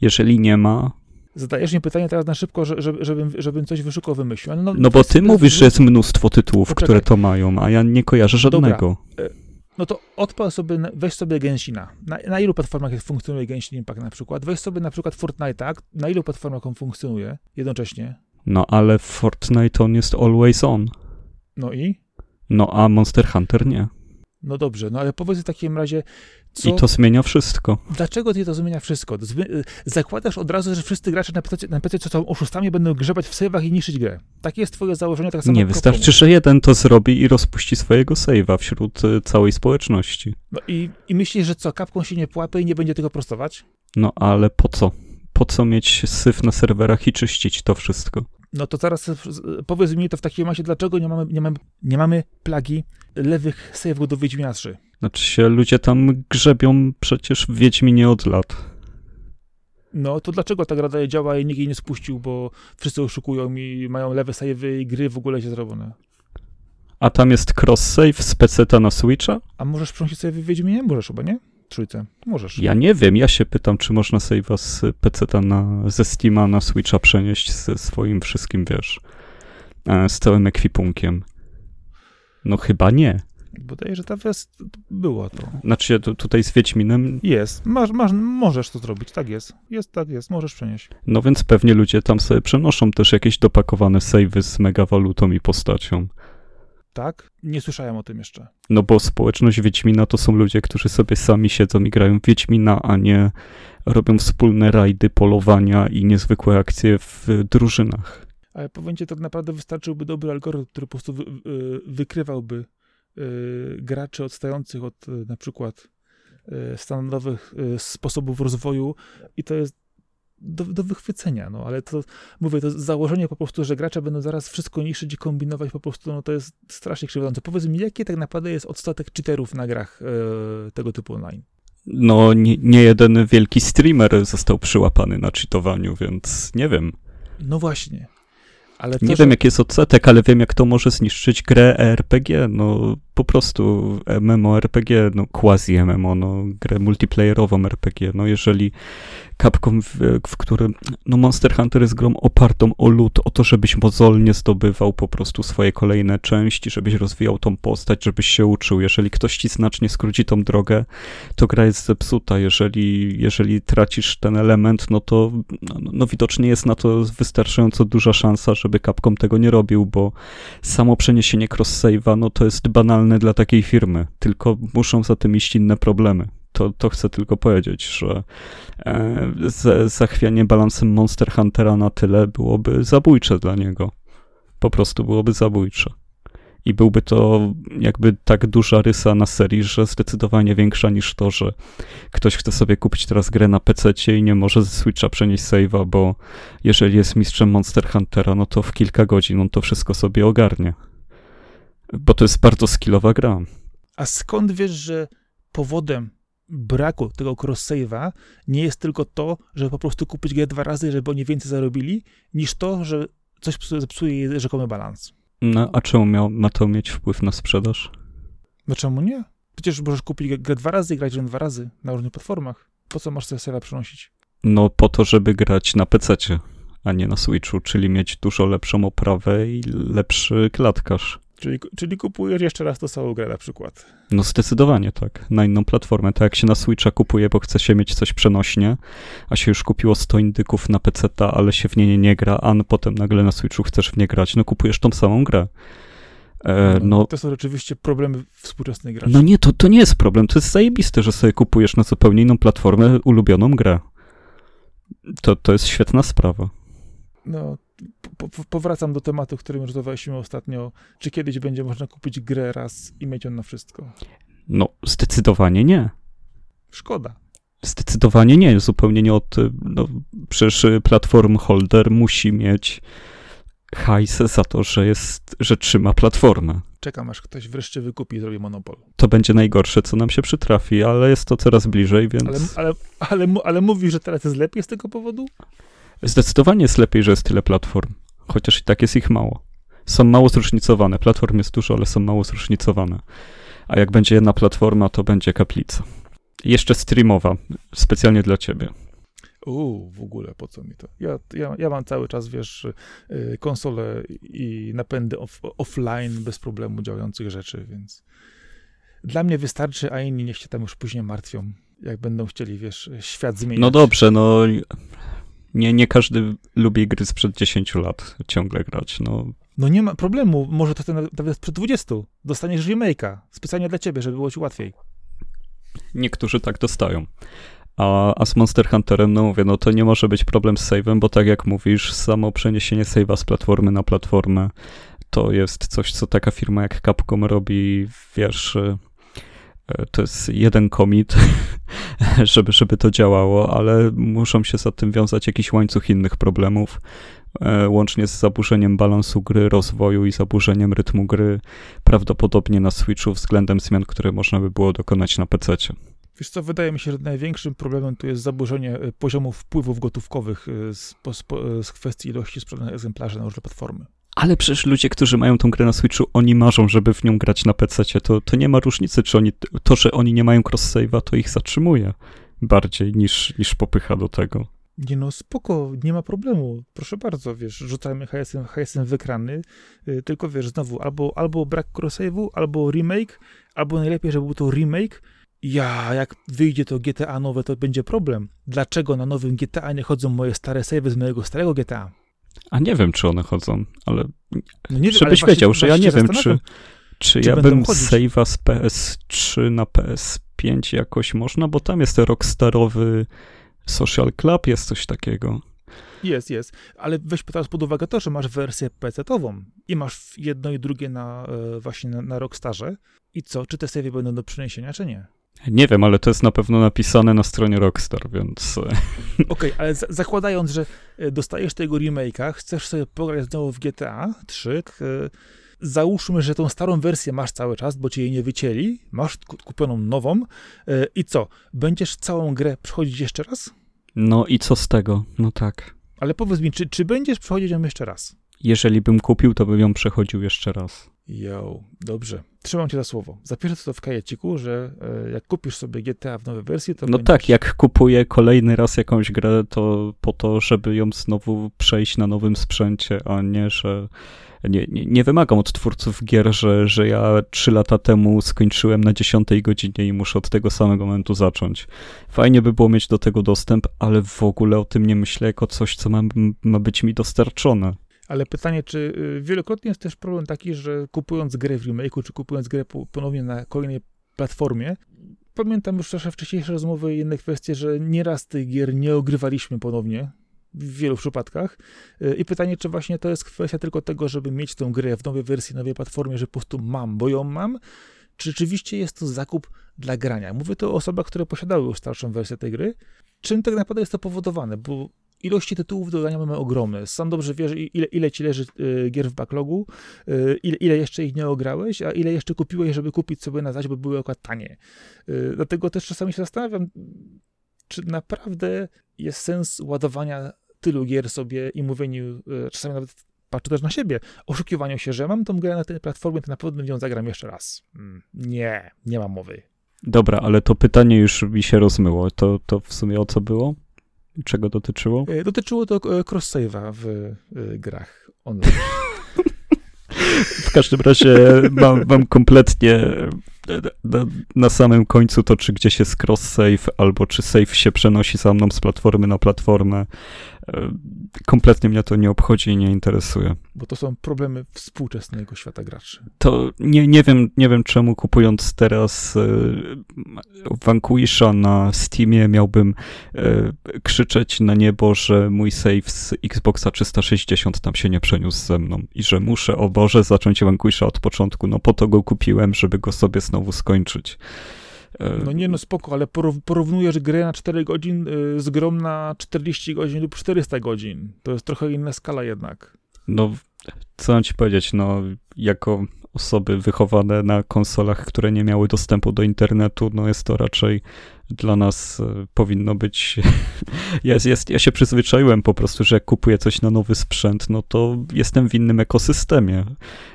Jeżeli nie ma... Zadajesz mi pytanie teraz na szybko, żeby, żebym, żebym coś wyszukał, wymyślił. No, no bo ty jest... mówisz, że jest mnóstwo tytułów, Poczekaj. które to mają, a ja nie kojarzę żadnego. Dobra. No to odpal sobie, weź sobie Genshina. Na, na ilu platformach funkcjonuje Genshin Impact na przykład? Weź sobie na przykład Fortnite'a. Na ilu platformach on funkcjonuje jednocześnie? No ale Fortnite on jest always on. No i? No a Monster Hunter nie. No dobrze, no ale powiedz w takim razie... Co... I to zmienia wszystko. Dlaczego ty to zmienia wszystko? Zmi- zakładasz od razu, że wszyscy gracze na pecie, na pecie co są oszustami będą grzebać w save'ach i niszczyć grę. Takie jest twoje założenie, tak samo... Nie, wystarczy, komu. że jeden to zrobi i rozpuści swojego save'a wśród y, całej społeczności. No i, i myślisz, że co, Capcom się nie pułapie i nie będzie tego prostować? No ale po co? Po co mieć syf na serwerach i czyścić to wszystko? No to zaraz powiedz mi to w takim razie, dlaczego nie mamy, nie mamy, nie mamy plagi lewych save'ów do Wiedźmina trzy? Znaczy się ludzie tam grzebią przecież w Wiedźminie od lat. No to dlaczego ta gra dalej działa i nikt jej nie spuścił, bo wszyscy oszukują i mają lewe save'y i gry w ogóle się zrobione? A tam jest cross-save z peceta na Switcha? A możesz przenosić save'y w Wiedźminie? Możesz chyba, nie? Trójce. Możesz. Ja nie wiem, ja się pytam, czy można save'a z peceta na, ze Steama na Switcha przenieść ze swoim wszystkim, wiesz, z całym ekwipunkiem. No chyba nie. Wydaje, że ta west była to. Znaczy t- tutaj z Wiedźminem? Jest. Masz, masz, możesz to zrobić, tak jest. Jest, tak jest, możesz przenieść. No więc pewnie ludzie tam sobie przenoszą też jakieś dopakowane save'y z megawalutą i postacią. Tak? Nie słyszałem o tym jeszcze. No bo społeczność Wiedźmina to są ludzie, którzy sobie sami siedzą i grają w Wiedźmina, a nie robią wspólne rajdy, polowania i niezwykłe akcje w drużynach. Ale powiem ci, tak naprawdę wystarczyłby dobry algorytm, który po prostu wy- wy- wykrywałby Yy, graczy odstających od yy, na przykład yy, standardowych yy, sposobów rozwoju i to jest do, do wychwycenia, no ale to, mówię, to założenie po prostu, że gracze będą zaraz wszystko niszczyć i kombinować po prostu, no to jest strasznie krzywdzące. Powiedz mi, jaki tak naprawdę jest odsetek cheaterów na grach yy, tego typu online? No, nie, nie jeden wielki streamer został przyłapany na cheatowaniu, więc nie wiem. No właśnie. Ale to, nie że... wiem, jaki jest odsetek, ale wiem, jak to może zniszczyć grę E R P G, no po prostu MMORPG, no quasi-M M O, no grę multiplayerową R P G, no jeżeli Capcom, w, w którym no Monster Hunter jest grą opartą o loot, o to, żebyś mozolnie zdobywał po prostu swoje kolejne części, żebyś rozwijał tą postać, żebyś się uczył. Jeżeli ktoś ci znacznie skróci tą drogę, to gra jest zepsuta. Jeżeli, jeżeli tracisz ten element, no to no, no widocznie jest na to wystarczająco duża szansa, żeby Capcom tego nie robił, bo samo przeniesienie cross-save'a, no to jest banalne dla takiej firmy, tylko muszą za tym iść inne problemy. To, to chcę tylko powiedzieć, że e, z, zachwianie balansem Monster Huntera na tyle byłoby zabójcze dla niego. Po prostu byłoby zabójcze. I byłby to jakby tak duża rysa na serii, że zdecydowanie większa niż to, że ktoś chce sobie kupić teraz grę na pececie i nie może ze Switcha przenieść save'a, bo jeżeli jest mistrzem Monster Huntera, no to w kilka godzin on to wszystko sobie ogarnie. Bo to jest bardzo skillowa gra. A skąd wiesz, że powodem braku tego cross-save'a nie jest tylko to, żeby po prostu kupić grę dwa razy, żeby oni więcej zarobili, niż to, że coś zepsuje jej rzekomy balans? No, a czemu miał, ma to mieć wpływ na sprzedaż? No czemu nie? Przecież możesz kupić grę dwa razy i grać ją dwa razy na różnych platformach. Po co masz save'a przenosić? No po to, żeby grać na pececie, a nie na Switchu, czyli mieć dużo lepszą oprawę i lepszy klatkarz. Czyli, czyli kupujesz jeszcze raz tą samą grę na przykład. No zdecydowanie tak, na inną platformę. Tak jak się na Switcha kupuje, bo chce się mieć coś przenośnie, a się już kupiło sto indyków na peceta, ale się w nie nie gra, a no potem nagle na Switchu chcesz w nie grać, no kupujesz tą samą grę. E, no, no, to są rzeczywiście problemy współczesnej graczy. No nie, to, to nie jest problem, to jest zajebiste, że sobie kupujesz na zupełnie inną platformę ulubioną grę. To, to jest świetna sprawa. No, po, po, powracam do tematu, którym już rozmawialiśmy ostatnio. Czy kiedyś będzie można kupić grę raz i mieć ją na wszystko? No, zdecydowanie nie. Szkoda. Zdecydowanie nie, zupełnie nie od... No, przecież platform holder musi mieć hajs za to, że jest, że trzyma platformę. Czekam, aż ktoś wreszcie wykupi i zrobi monopol. To będzie najgorsze, co nam się przytrafi, ale jest to coraz bliżej, więc... Ale, ale, ale, ale mówisz, że teraz jest lepiej z tego powodu? Zdecydowanie jest lepiej, że jest tyle platform, chociaż i tak jest ich mało. Są mało zróżnicowane. Platform jest dużo, ale są mało zróżnicowane. A jak będzie jedna platforma, to będzie kaplica. Jeszcze streamowa, specjalnie dla ciebie. Uuu, w ogóle, po co mi to? Ja, ja, ja mam cały czas, wiesz, konsole i napędy off, offline bez problemu działających rzeczy, więc dla mnie wystarczy, a inni niech się tam już później martwią, jak będą chcieli, wiesz, świat zmieniać. No dobrze, no nie, nie każdy lubi gry sprzed dziesięciu lat ciągle grać, no. No nie ma problemu, może to nawet sprzed dwudziestu. Dostaniesz remake'a, specjalnie dla ciebie, żeby było ci łatwiej. Niektórzy tak dostają. A, a z Monster Hunterem, no mówię, no to nie może być problem z save'em, bo tak jak mówisz, samo przeniesienie save'a z platformy na platformę to jest coś, co taka firma jak Capcom robi, wiesz, to jest jeden commit, żeby, żeby to działało, ale muszą się za tym wiązać jakiś łańcuch innych problemów, łącznie z zaburzeniem balansu gry, rozwoju i zaburzeniem rytmu gry, prawdopodobnie na Switchu względem zmian, które można by było dokonać na pececie. Wiesz co, wydaje mi się, że największym problemem tu jest zaburzenie poziomu wpływów gotówkowych z, z, z kwestii ilości sprzedanych egzemplarzy na różne platformy. Ale przecież ludzie, którzy mają tą grę na Switchu, oni marzą, żeby w nią grać na pececie. To, to nie ma różnicy, czy oni, to, że oni nie mają cross-save'a, to ich zatrzymuje bardziej niż, niż popycha do tego. Nie no, spoko, nie ma problemu, proszę bardzo, wiesz, rzucamy hajsem, hajsem w ekrany, yy, tylko wiesz, znowu, albo, albo brak cross-save'u, albo remake, albo najlepiej, żeby był to remake. Ja, jak wyjdzie to G T A nowe, to będzie problem. Dlaczego na nowym G T A nie chodzą moje stare save'y z mojego starego G T A? A nie wiem, czy one chodzą, ale no nie, żebyś ale wiedział, właśnie, że ja nie wiem, czy, czy, czy ja bym save'a z P S trzy na P S pięć jakoś można, bo tam jest rockstarowy Social Club, jest coś takiego. Jest, jest, ale weź teraz pod uwagę to, że masz wersję pecetową i masz jedno i drugie na właśnie na, na Rockstarze i co, czy te save'y będą do przeniesienia, czy nie? Nie wiem, ale to jest na pewno napisane na stronie Rockstar, więc... Okej, okay, ale za- zakładając, że dostajesz tego remake'a, chcesz sobie pograć znowu w G T A trzy, yy, załóżmy, że tą starą wersję masz cały czas, bo ci jej nie wycięli, masz k- kupioną nową yy, i co? Będziesz całą grę przechodzić jeszcze raz? No i co z tego? No tak. Ale powiedz mi, czy, czy będziesz przechodzić ją jeszcze raz? Jeżeli bym kupił, to bym ją przechodził jeszcze raz. Jo, dobrze. Trzymam cię za słowo. Zapiszę to w kajeciku, że e, jak kupisz sobie G T A w nowej wersji, to... No będziesz... tak, jak kupuję kolejny raz jakąś grę, to po to, żeby ją znowu przejść na nowym sprzęcie, a nie, że... Nie, nie, nie wymagam od twórców gier, że, że ja trzy lata temu skończyłem na dziesiątej godzinie i muszę od tego samego momentu zacząć. Fajnie by było mieć do tego dostęp, ale w ogóle o tym nie myślę jako coś, co ma, ma być mi dostarczone. Ale pytanie, czy wielokrotnie jest też problem taki, że kupując grę w remake'u, czy kupując grę ponownie na kolejnej platformie, pamiętam już nasze wcześniejsze rozmowy i inne kwestie, że nieraz tych gier nie ogrywaliśmy ponownie, w wielu przypadkach. I pytanie, czy właśnie to jest kwestia tylko tego, żeby mieć tę grę w nowej wersji, nowej platformie, że po prostu mam, bo ją mam, czy rzeczywiście jest to zakup dla grania? Mówię to o osobach, które posiadały już starszą wersję tej gry. Czym tak naprawdę jest to powodowane? Bo ilości tytułów do grania mamy ogromne. Sam dobrze wiesz, ile, ile ci leży y, gier w backlogu, y, ile, ile jeszcze ich nie ograłeś, a ile jeszcze kupiłeś, żeby kupić sobie na zaś, bo były akurat tanie. Y, dlatego też czasami się zastanawiam, czy naprawdę jest sens ładowania tylu gier sobie i mówieniu, y, czasami nawet patrzę też na siebie, oszukiwaniu się, że mam tą grę na tej platformie, to na pewno ją zagram jeszcze raz. Mm, nie, nie ma mowy. Dobra, ale to pytanie już mi się rozmyło. To, to w sumie o co było? Czego dotyczyło? Dotyczyło to cross-save'a w y, grach online. W każdym razie mam, mam kompletnie na, na samym końcu to, czy gdzieś jest cross-save, albo czy save się przenosi za mną z platformy na platformę. Kompletnie mnie to nie obchodzi i nie interesuje. Bo to są problemy współczesnego świata graczy. To nie, nie wiem, nie wiem czemu kupując teraz yy, Vanquisha na Steamie miałbym yy, krzyczeć na niebo, że mój save z Xboxa trzysta sześćdziesiąt tam się nie przeniósł ze mną i że muszę, o Boże, zacząć Vanquisha od początku. No po to go kupiłem, żeby go sobie znowu skończyć. No nie, no spoko, ale porównujesz grę na cztery godzin z grom na czterdzieści godzin lub czterysta godzin. To jest trochę inna skala jednak. No co mam ci powiedzieć, no jako osoby wychowane na konsolach, które nie miały dostępu do internetu, no jest to raczej dla nas powinno być... jest, jest, ja się przyzwyczaiłem po prostu, że jak kupuję coś na nowy sprzęt, no to jestem w innym ekosystemie.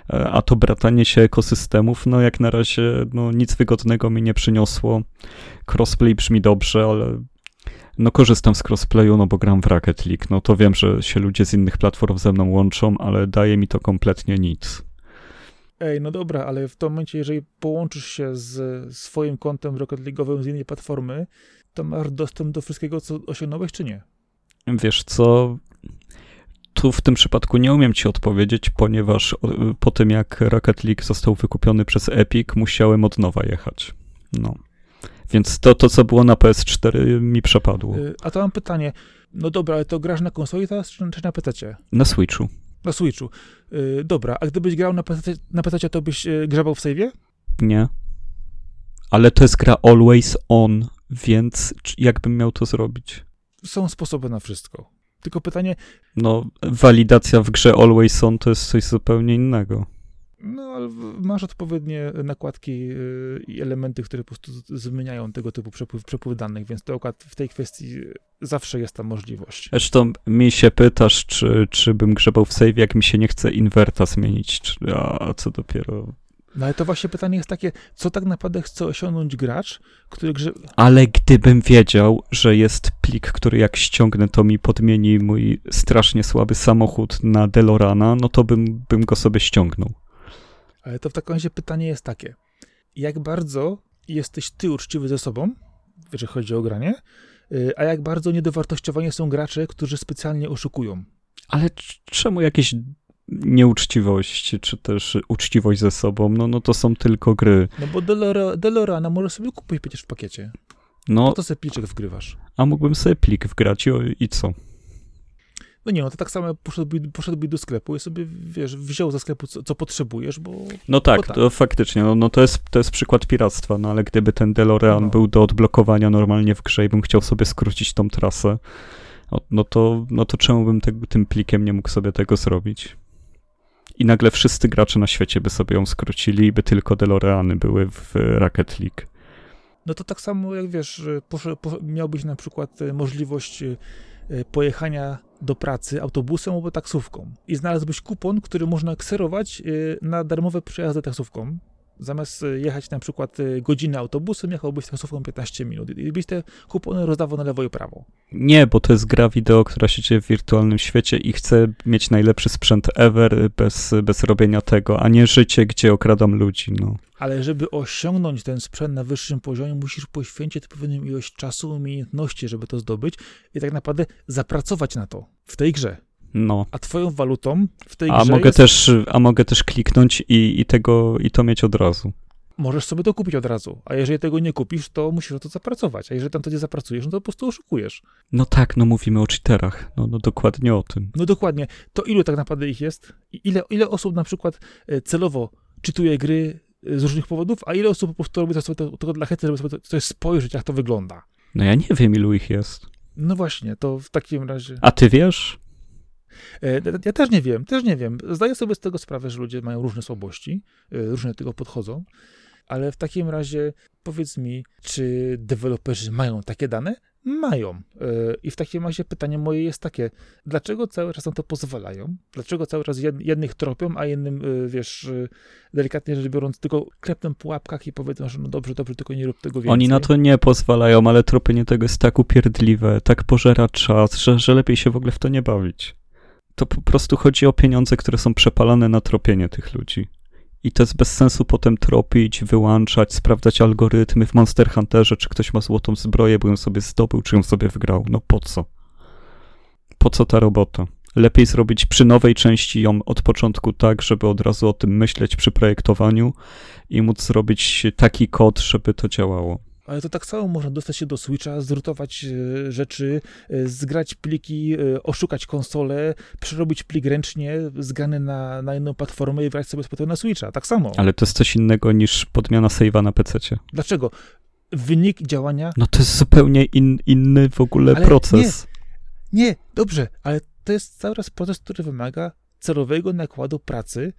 A to bratanie się ekosystemów, no jak na razie no nic wygodnego mi nie przyniosło. Crossplay brzmi dobrze, ale no korzystam z crossplayu, no bo gram w Rocket League. No to wiem, że się ludzie z innych platform ze mną łączą, ale daje mi to kompletnie nic. Ej, no dobra, ale w tym momencie, jeżeli połączysz się z swoim kontem Rocket League'owym z innej platformy, to masz dostęp do wszystkiego, co osiągnąłeś, czy nie? Wiesz co, tu w tym przypadku nie umiem ci odpowiedzieć, ponieważ po tym, jak Rocket League został wykupiony przez Epic, musiałem od nowa jechać. No. Więc to, to co było na P S cztery, mi przepadło. A to mam pytanie. No dobra, ale to grasz na konsoli teraz, czy na P C? Na Switchu. Na Switchu. Yy, dobra, a gdybyś grał na P C, na P C to byś yy, grzebał w sejwie? Nie. Ale to jest gra always on, więc jakbym miał to zrobić? Są sposoby na wszystko. Tylko pytanie... No, walidacja w grze always on to jest coś zupełnie innego. No, ale masz odpowiednie nakładki yy, i elementy, które po prostu zmieniają tego typu przepływ, przepływ danych, więc to akurat w tej kwestii zawsze jest ta możliwość. Zresztą mi się pytasz, czy, czy bym grzebał w sejwie, jak mi się nie chce inwerta zmienić, czy, a co dopiero... No ale to właśnie pytanie jest takie, co tak naprawdę chce osiągnąć gracz, który grze... Ale gdybym wiedział, że jest plik, który jak ściągnę, to mi podmieni mój strasznie słaby samochód na DeLoreana, no to bym, bym go sobie ściągnął. Ale to w takim razie pytanie jest takie, jak bardzo jesteś ty uczciwy ze sobą, jeżeli chodzi o granie, a jak bardzo niedowartościowani są gracze, którzy specjalnie oszukują? Ale czemu jakieś nieuczciwość, czy też uczciwość ze sobą? No, no to są tylko gry. No bo Delora, DeLoreana możesz sobie kupić przecież w pakiecie. No to, to sobie pliczek wgrywasz. A mógłbym sobie plik wgrać i, i co? No nie, no to tak samo poszedłbyś poszedłby do sklepu i sobie, wiesz, wziął ze sklepu, co, co potrzebujesz, bo... No tak, bo tak. To faktycznie, no, no to, jest, to jest przykład piractwa, no ale gdyby ten DeLorean no. był do odblokowania normalnie w grze i bym chciał sobie skrócić tą trasę, no, no, to, no to czemu bym te, tym plikiem nie mógł sobie tego zrobić? I nagle wszyscy gracze na świecie by sobie ją skrócili i by tylko DeLoreany były w Rocket League. No to tak samo, jak wiesz, posz, posz, miałbyś na przykład możliwość pojechania do pracy autobusem albo taksówką i znalazłbyś kupon, który można kserować na darmowe przejazdy taksówką. Zamiast jechać na przykład godzinę autobusem, jechałbyś taksówką piętnaście minut i byś te kupony rozdawał na lewo i prawo. Nie, bo to jest gra wideo, która się dzieje w wirtualnym świecie i chcę mieć najlepszy sprzęt ever bez, bez robienia tego, a nie życie, gdzie okradam ludzi. No. Ale żeby osiągnąć ten sprzęt na wyższym poziomie, musisz poświęcić pewną ilość czasu, umiejętności, żeby to zdobyć i tak naprawdę zapracować na to w tej grze. No. A twoją walutą w tej a grze mogę jest... też, a mogę też kliknąć i, i, tego, i to mieć od razu. Możesz sobie to kupić od razu, a jeżeli tego nie kupisz, to musisz na to zapracować, a jeżeli tam to nie zapracujesz, no to po prostu oszukujesz. No tak, no mówimy o cheaterach, no, no dokładnie o tym. No dokładnie. To ilu tak naprawdę ich jest? I ile, ile osób na przykład celowo czytuje gry z różnych powodów, a ile osób po prostu robi to sobie to, to dla hety, żeby sobie coś spojrzeć, jak to wygląda? No ja nie wiem, ilu ich jest. No właśnie, to w takim razie... A ty wiesz? Ja też nie wiem, też nie wiem. Zdaję sobie z tego sprawę, że ludzie mają różne słabości, różnie do tego podchodzą, ale w takim razie powiedz mi, czy deweloperzy mają takie dane? Mają. I w takim razie pytanie moje jest takie, dlaczego cały czas na to pozwalają? Dlaczego cały czas jednych tropią, a innym, wiesz, delikatnie rzecz biorąc, tylko klepną po łapkach i powiedzą, że no dobrze, dobrze, tylko nie rób tego więcej? Oni na to nie pozwalają, ale tropienie tego jest tak upierdliwe, tak pożera czas, że, że lepiej się w ogóle w to nie bawić. To po prostu chodzi o pieniądze, które są przepalane na tropienie tych ludzi. I to jest bez sensu potem tropić, wyłączać, sprawdzać algorytmy w Monster Hunterze, czy ktoś ma złotą zbroję, bo ją sobie zdobył, czy ją sobie wygrał. No po co? Po co ta robota? Lepiej zrobić przy nowej części ją od początku tak, żeby od razu o tym myśleć przy projektowaniu i móc zrobić taki kod, żeby to działało. Ale to tak samo można dostać się do Switcha, zrutować rzeczy, zgrać pliki, oszukać konsolę, przerobić plik ręcznie, zgrany na, na inną platformę i brać sobie z powrotem na Switcha. Tak samo. Ale to jest coś innego niż podmiana save'a na pececie. Dlaczego? Wynik działania... No to jest zupełnie in, inny w ogóle ale proces. Nie, nie, dobrze, ale to jest cały czas proces, który wymaga celowego nakładu pracy,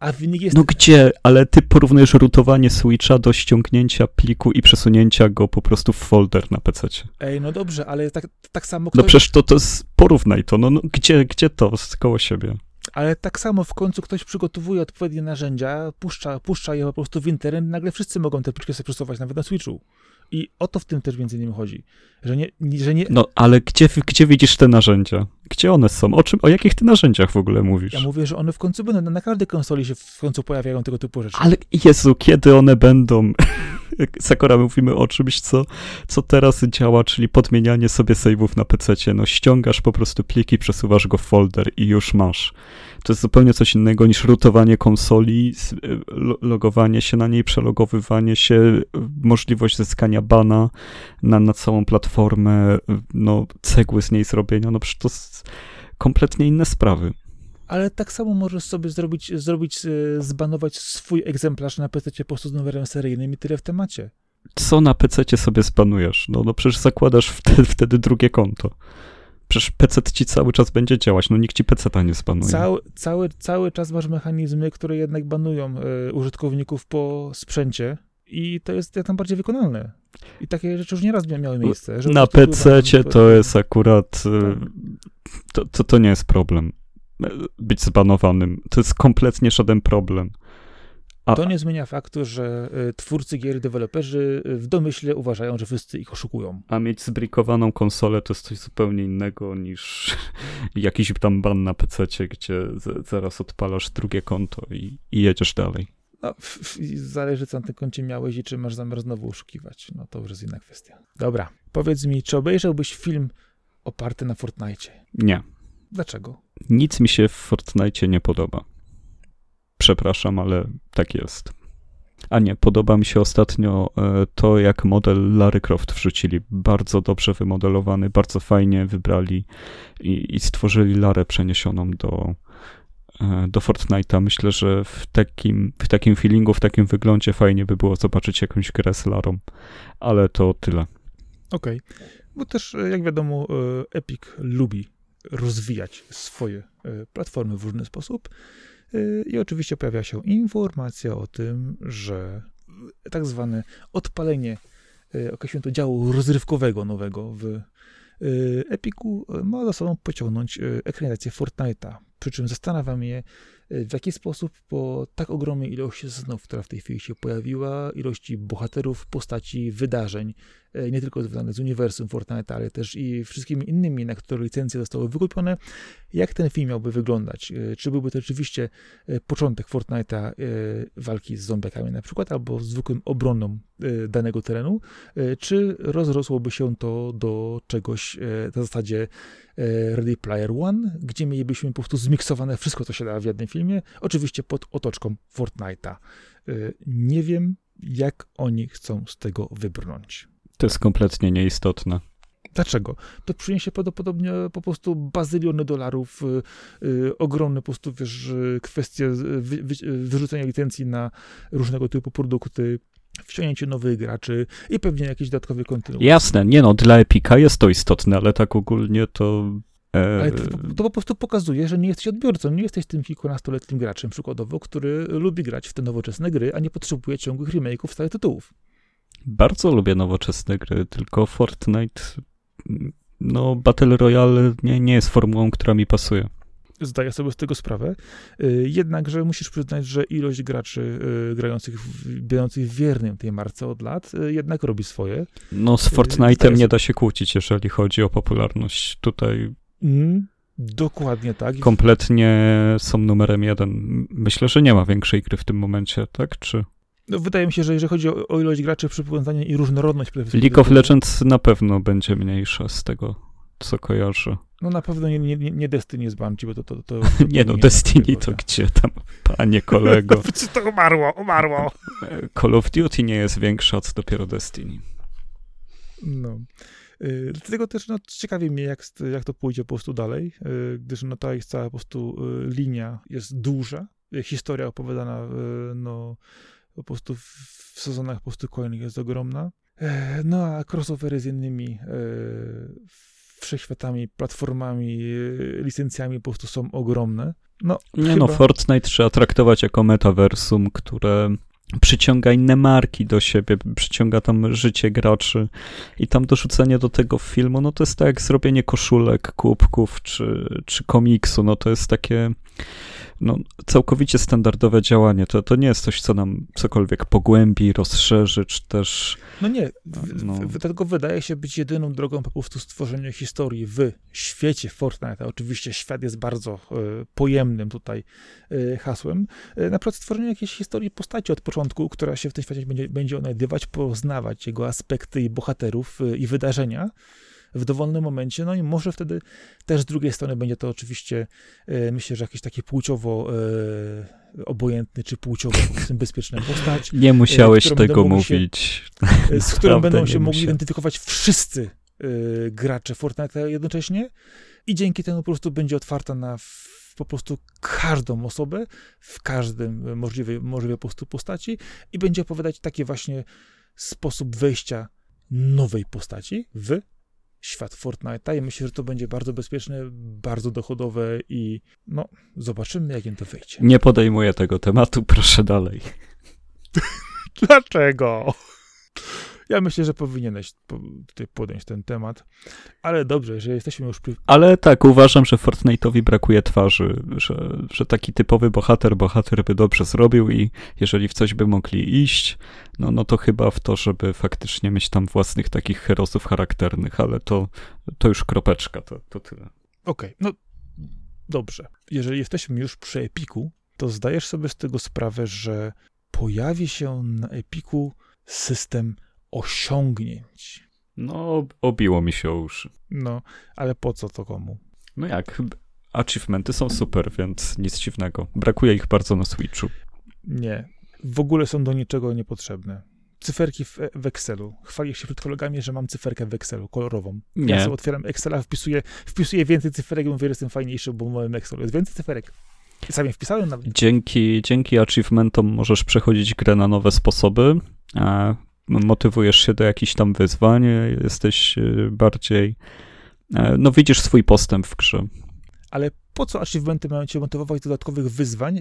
a wynik jest... No gdzie? Ale ty porównujesz rutowanie Switcha do ściągnięcia pliku i przesunięcia go po prostu w folder na pececie. Ej, no dobrze, ale tak, tak samo... Ktoś... No przecież to, to jest... Porównaj to, no, no gdzie, gdzie to z koło siebie? Ale tak samo w końcu ktoś przygotowuje odpowiednie narzędzia, puszcza, puszcza je po prostu w internet, nagle wszyscy mogą te pliczki sobie przesuwać, nawet na Switchu. I o to w tym też między innymi chodzi. Że nie, że nie... No, ale gdzie, gdzie widzisz te narzędzia? Gdzie one są? O czym, o jakich ty narzędziach w ogóle mówisz? Ja mówię, że one w końcu będą, na, na każdej konsoli się w końcu pojawiają tego typu rzeczy. Ale Jezu, kiedy one będą? Sakura, mówimy o czymś, co, co teraz działa, czyli podmienianie sobie save'ów na pececie. No, ściągasz po prostu pliki, przesuwasz go w folder i już masz. To jest zupełnie coś innego niż rootowanie konsoli, logowanie się na niej, przelogowywanie się, możliwość zyskania bana na, na całą platformę, no cegły z niej zrobienia, no przecież to kompletnie inne sprawy. Ale tak samo możesz sobie zrobić, zrobić zbanować swój egzemplarz na pececie po prostu z numerem seryjnym i tyle w temacie. Co na pececie sobie zbanujesz? No, no przecież zakładasz wtedy, wtedy drugie konto. Przecież P C ci cały czas będzie działać, no nikt ci P C ta nie zbanuje. Cały, cały, cały czas masz mechanizmy, które jednak banują y, użytkowników po sprzęcie i to jest jak najbardziej wykonalne. I takie rzeczy już nieraz miały miejsce. Na P C cie to, to jest akurat, y, to, to, to nie jest problem. Być zbanowanym, to jest kompletnie żaden problem. A... To nie zmienia faktu, że twórcy gier, deweloperzy w domyśle uważają, że wszyscy ich oszukują. A mieć zbrikowaną konsolę to jest coś zupełnie innego niż jakiś tam ban na pececie, gdzie zaraz odpalasz drugie konto i, i jedziesz dalej. No, zależy co na tym koncie miałeś i czy masz zamiar znowu oszukiwać. No to już jest inna kwestia. Dobra, powiedz mi, czy obejrzałbyś film oparty na Fortnite? Nie. Dlaczego? Nic mi się w Fortnite nie podoba. Przepraszam, ale tak jest. A nie, podoba mi się ostatnio to, jak model Lary Croft wrzucili. Bardzo dobrze wymodelowany, bardzo fajnie wybrali i, i stworzyli Larę przeniesioną do, do Fortnite'a. Myślę, że w takim, w takim feelingu, w takim wyglądzie fajnie by było zobaczyć jakąś grę z Larą. Ale to tyle. Okej. Okay. Bo też, jak wiadomo, Epic lubi rozwijać swoje platformy w różny sposób. I oczywiście pojawia się informacja o tym, że tak zwane odpalenie określone to działu rozrywkowego nowego w Epiku ma za sobą pociągnąć ekranizację Fortnite'a. Przy czym zastanawiam się, w jaki sposób, po tak ogromnej ilości snów, która w tej chwili się pojawiła, ilości bohaterów, postaci, wydarzeń, nie tylko związanych z uniwersum Fortnite'a, ale też i wszystkimi innymi, na które licencje zostały wykupione, jak ten film miałby wyglądać? Czy byłby to rzeczywiście początek Fortnite'a, walki z zombiakami na przykład, albo z zwykłym obroną danego terenu, czy rozrosłoby się to do czegoś na zasadzie Ready Player One, gdzie mielibyśmy po prostu zmiksowane wszystko, co się da w jednym filmie, oczywiście pod otoczką Fortnite'a. Nie wiem, jak oni chcą z tego wybrnąć. To jest kompletnie nieistotne. Dlaczego? To przyniesie prawdopodobnie po prostu bazyliony dolarów, yy, ogromne po prostu, wiesz, kwestie wy, wy, wyrzucenia licencji na różnego typu produkty, wciągnięcie nowych graczy i pewnie jakieś dodatkowe kontynuacje. Jasne, nie no, dla Epika jest to istotne, ale tak ogólnie to... Ale to, to po prostu pokazuje, że nie jesteś odbiorcą, nie jesteś tym kilkunastoletnim graczem przykładowo, który lubi grać w te nowoczesne gry, a nie potrzebuje ciągłych remake'ów starych tytułów. Bardzo lubię nowoczesne gry, tylko Fortnite, no Battle Royale nie, nie jest formułą, która mi pasuje. Zdaję sobie z tego sprawę, jednakże musisz przyznać, że ilość graczy grających, będących wiernym tej marce od lat jednak robi swoje. No z Fortnite'em nie da się kłócić, jeżeli chodzi o popularność tutaj. Mm, dokładnie tak. Kompletnie są numerem jeden. Myślę, że nie ma większej gry w tym momencie, tak? Czy... No, wydaje mi się, że jeżeli chodzi o, o ilość graczy, przypowiązanie i różnorodność... League of Legends na pewno będzie mniejsza z tego, co kojarzę. No na pewno nie, nie, nie Destiny z Bungie, bo to... to, to, to nie no, Destiny tego, to ja. Gdzie tam, panie kolego. To umarło, umarło. Call of Duty nie jest większa, co dopiero Destiny. No... Dlatego też no, ciekawi mnie, jak, jak to pójdzie po prostu dalej, gdyż no, ta ich cała po prostu linia jest duża, historia opowiadana no, po prostu w sezonach po prostu kolejnych jest ogromna, no a crossovery z innymi wszechświatami, platformami, licencjami po prostu są ogromne. No, nie chyba... no, Fortnite trzeba traktować jako metaversum, które przyciąga inne marki do siebie, przyciąga tam życie graczy i tam dorzucenie do tego filmu, no to jest tak jak zrobienie koszulek, kubków czy, czy komiksu, no to jest takie no, całkowicie standardowe działanie. To, to nie jest coś, co nam cokolwiek pogłębi, rozszerzy, czy też... No nie, no. Dlatego wydaje się być jedyną drogą po prostu stworzenia historii w świecie Fortnite'a. Oczywiście świat jest bardzo y, pojemnym tutaj y, hasłem. Y, na przykład stworzenie jakiejś historii postaci od początku, która się w tym świecie będzie, będzie odnajdywać, poznawać jego aspekty i bohaterów y, i wydarzenia w dowolnym momencie, no i może wtedy też z drugiej strony będzie to oczywiście, e, myślę, że jakiś taki płciowo e, obojętny, czy płciowo bezpieczna postać. Nie musiałeś e, tego mówić. Się, z którą będą się mogli identyfikować wszyscy e, gracze Fortnite'a jednocześnie i dzięki temu po prostu będzie otwarta na po prostu każdą osobę w każdym możliwej, możliwej po prostu postaci i będzie opowiadać taki właśnie sposób wejścia nowej postaci w świat Fortnite'a i myślę, że to będzie bardzo bezpieczne, bardzo dochodowe i no, zobaczymy, jak im to wyjdzie. Nie podejmuję tego tematu, proszę dalej. Dlaczego? Ja myślę, że powinieneś tutaj podjąć ten temat, ale dobrze, że jesteśmy już... Przy... Ale tak, uważam, że Fortnite'owi brakuje twarzy, że, że taki typowy bohater, bohater by dobrze zrobił i jeżeli w coś by mogli iść, no, no to chyba w to, żeby faktycznie mieć tam własnych takich herosów charakternych, ale to, to już kropeczka, to, to tyle. Okej, okay, no dobrze. Jeżeli jesteśmy już przy Epiku, to zdajesz sobie z tego sprawę, że pojawi się na Epiku system osiągnięć. No, obiło mi się o uszy. No, ale po co to komu? No jak, achievementy są super, więc nic dziwnego. Brakuje ich bardzo na Switchu. Nie, w ogóle są do niczego niepotrzebne. Cyferki w, w Excelu. Chwalię się przed kolegami, że mam cyferkę w Excelu, kolorową. Nie. Ja sobie otwieram Excela, wpisuję, wpisuję więcej cyferek, mówię, że jestem fajniejszy, bo w moim Excelu jest więcej cyferek. Sam je wpisałem nawet. Dzięki, dzięki achievementom możesz przechodzić grę na nowe sposoby, a motywujesz się do jakichś tam wyzwań, jesteś bardziej... No widzisz swój postęp w grze. Ale po co achievementy mają cię motywować do dodatkowych wyzwań?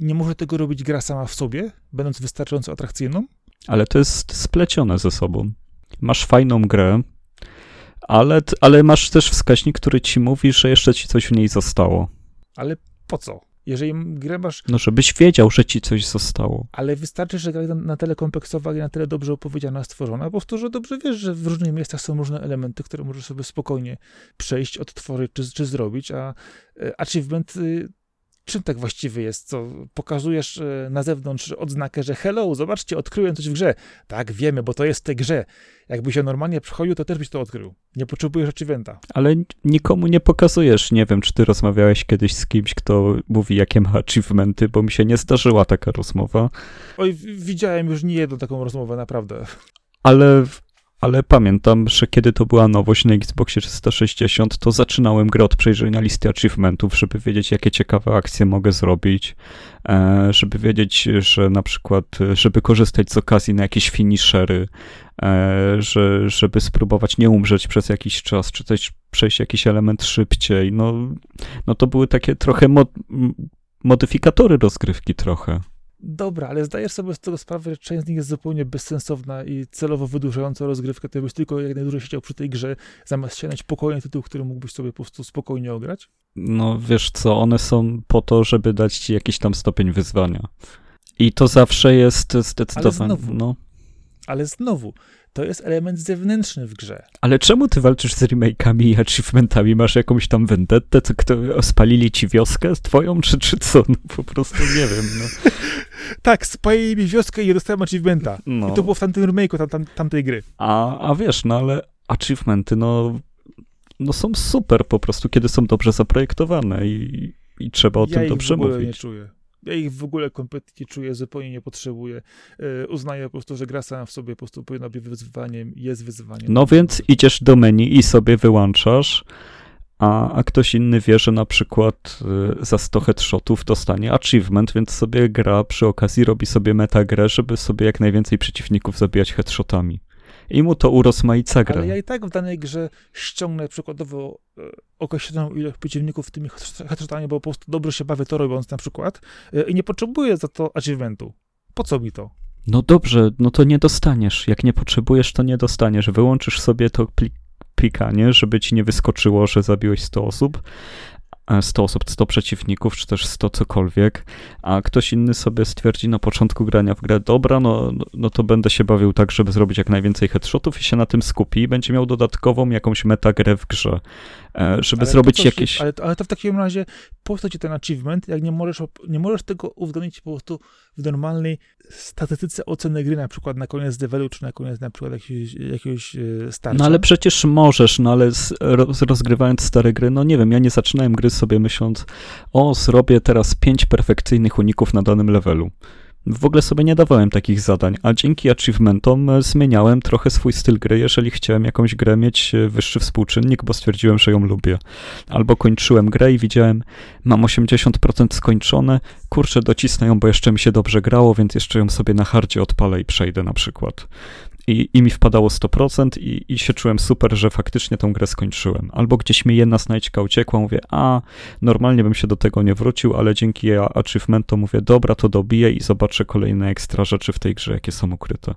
Nie może tego robić gra sama w sobie, będąc wystarczająco atrakcyjną? Ale to jest splecione ze sobą. Masz fajną grę, ale, ale masz też wskaźnik, który ci mówi, że jeszcze ci coś w niej zostało. Ale po co? Jeżeli grę masz... No, żebyś wiedział, że ci coś zostało. Ale wystarczy, że gra jest na tyle kompleksowa i na tyle dobrze opowiedziana, stworzona, po prostu, że dobrze wiesz, że w różnych miejscach są różne elementy, które możesz sobie spokojnie przejść, odtworzyć czy, czy zrobić, a achievement czym tak właściwy jest? Co pokazujesz na zewnątrz odznakę, że hello, zobaczcie, odkryłem coś w grze. Tak, wiemy, bo to jest w tej grze. Jakby się normalnie przychodził, to też byś to odkrył. Nie potrzebujesz achievementa. Ale nikomu nie pokazujesz. Nie wiem, czy ty rozmawiałeś kiedyś z kimś, kto mówi, jakie ma achievementy, bo mi się nie zdarzyła taka rozmowa. Oj, widziałem już nie jedną taką rozmowę, naprawdę. Ale... Ale pamiętam, że kiedy to była nowość na Xboxie trzysta sześćdziesiąt, to zaczynałem grę od przejrzenia listy achievementów, żeby wiedzieć, jakie ciekawe akcje mogę zrobić, żeby wiedzieć, że na przykład, żeby korzystać z okazji na jakieś finishery, że, żeby spróbować nie umrzeć przez jakiś czas, czy też przejść jakiś element szybciej. No, no to były takie trochę mod, modyfikatory rozgrywki trochę. Dobra, ale zdajesz sobie z tego sprawę, że część z nich jest zupełnie bezsensowna i celowo wydłużająca rozgrywkę, to byś tylko jak najdłużej siedział przy tej grze, zamiast sięgnąć spokojny tytuł, który mógłbyś sobie po prostu spokojnie ograć? No wiesz co, one są po to, żeby dać ci jakiś tam stopień wyzwania. I to zawsze jest zdecydowane. Ale znowu, no. ale znowu to jest element zewnętrzny w grze. Ale czemu ty walczysz z remake'ami i achievementami? Masz jakąś tam vendettę, co kto, spalili ci wioskę twoją, czy, czy co? No, po prostu nie wiem. No. Tak, spalili mi wioskę i nie dostałem achievementa. No. I to było w tamtym remake'u tam, tam, tamtej gry. A, a wiesz, no ale achievementy, no, no są super po prostu, kiedy są dobrze zaprojektowane i, i trzeba o ja tym dobrze mówić. Ja ich w ogóle nie czuję. Ja ich w ogóle kompletnie czuję, zupełnie nie potrzebuję. Yy, uznaję po prostu, że gra sama w sobie po prostu powinna być wyzwaniem, jest wyzwaniem. No więc idziesz do menu i sobie wyłączasz, a, a ktoś inny wie, że na przykład yy, za sto headshotów dostanie achievement, więc sobie gra przy okazji robi sobie metagrę, żeby sobie jak najwięcej przeciwników zabijać headshotami. i mu to urozmaica grę. Ale ja i tak w danej grze ściągnę przykładowo określoną ilość przeciwników w tym headshotami, bo po prostu dobrze się bawię to robiąc na przykład i nie potrzebuję za to achievementu. Po co mi to? No dobrze, no to nie dostaniesz. Jak nie potrzebujesz, to nie dostaniesz. Wyłączysz sobie to plik- pikanie, żeby ci nie wyskoczyło, że zabiłeś sto osób, sto osób, sto przeciwników, czy też sto cokolwiek, a ktoś inny sobie stwierdzi na początku grania w grę, dobra, no, no to będę się bawił tak, żeby zrobić jak najwięcej headshotów i się na tym skupi i będzie miał dodatkową jakąś metagrę w grze, żeby ale zrobić coś, jakieś... Ale to, ale to w takim razie po co ci ten achievement, jak nie możesz, nie możesz tego uwzględnić po prostu w normalnej statystyce oceny gry, na przykład na koniec levelu, czy na koniec na przykład jakiegoś, jakiegoś starcia. No ale przecież możesz, no ale roz, rozgrywając stare gry, no nie wiem, ja nie zaczynałem gry sobie myśląc, o, zrobię teraz pięć perfekcyjnych uników na danym levelu. W ogóle sobie nie dawałem takich zadań, a dzięki achievementom zmieniałem trochę swój styl gry, jeżeli chciałem jakąś grę mieć wyższy współczynnik, bo stwierdziłem, że ją lubię. Albo kończyłem grę i widziałem, mam osiemdziesiąt procent skończone, kurczę, docisnę ją, bo jeszcze mi się dobrze grało, więc jeszcze ją sobie na hardzie odpalę i przejdę na przykład. I, i mi wpadało sto procent i, i się czułem super, że faktycznie tą grę skończyłem. Albo gdzieś mi jedna znajdźka uciekła, mówię, a normalnie bym się do tego nie wrócił, ale dzięki achievementom mówię, dobra, to dobiję i zobaczę kolejne ekstra rzeczy w tej grze, jakie są ukryte.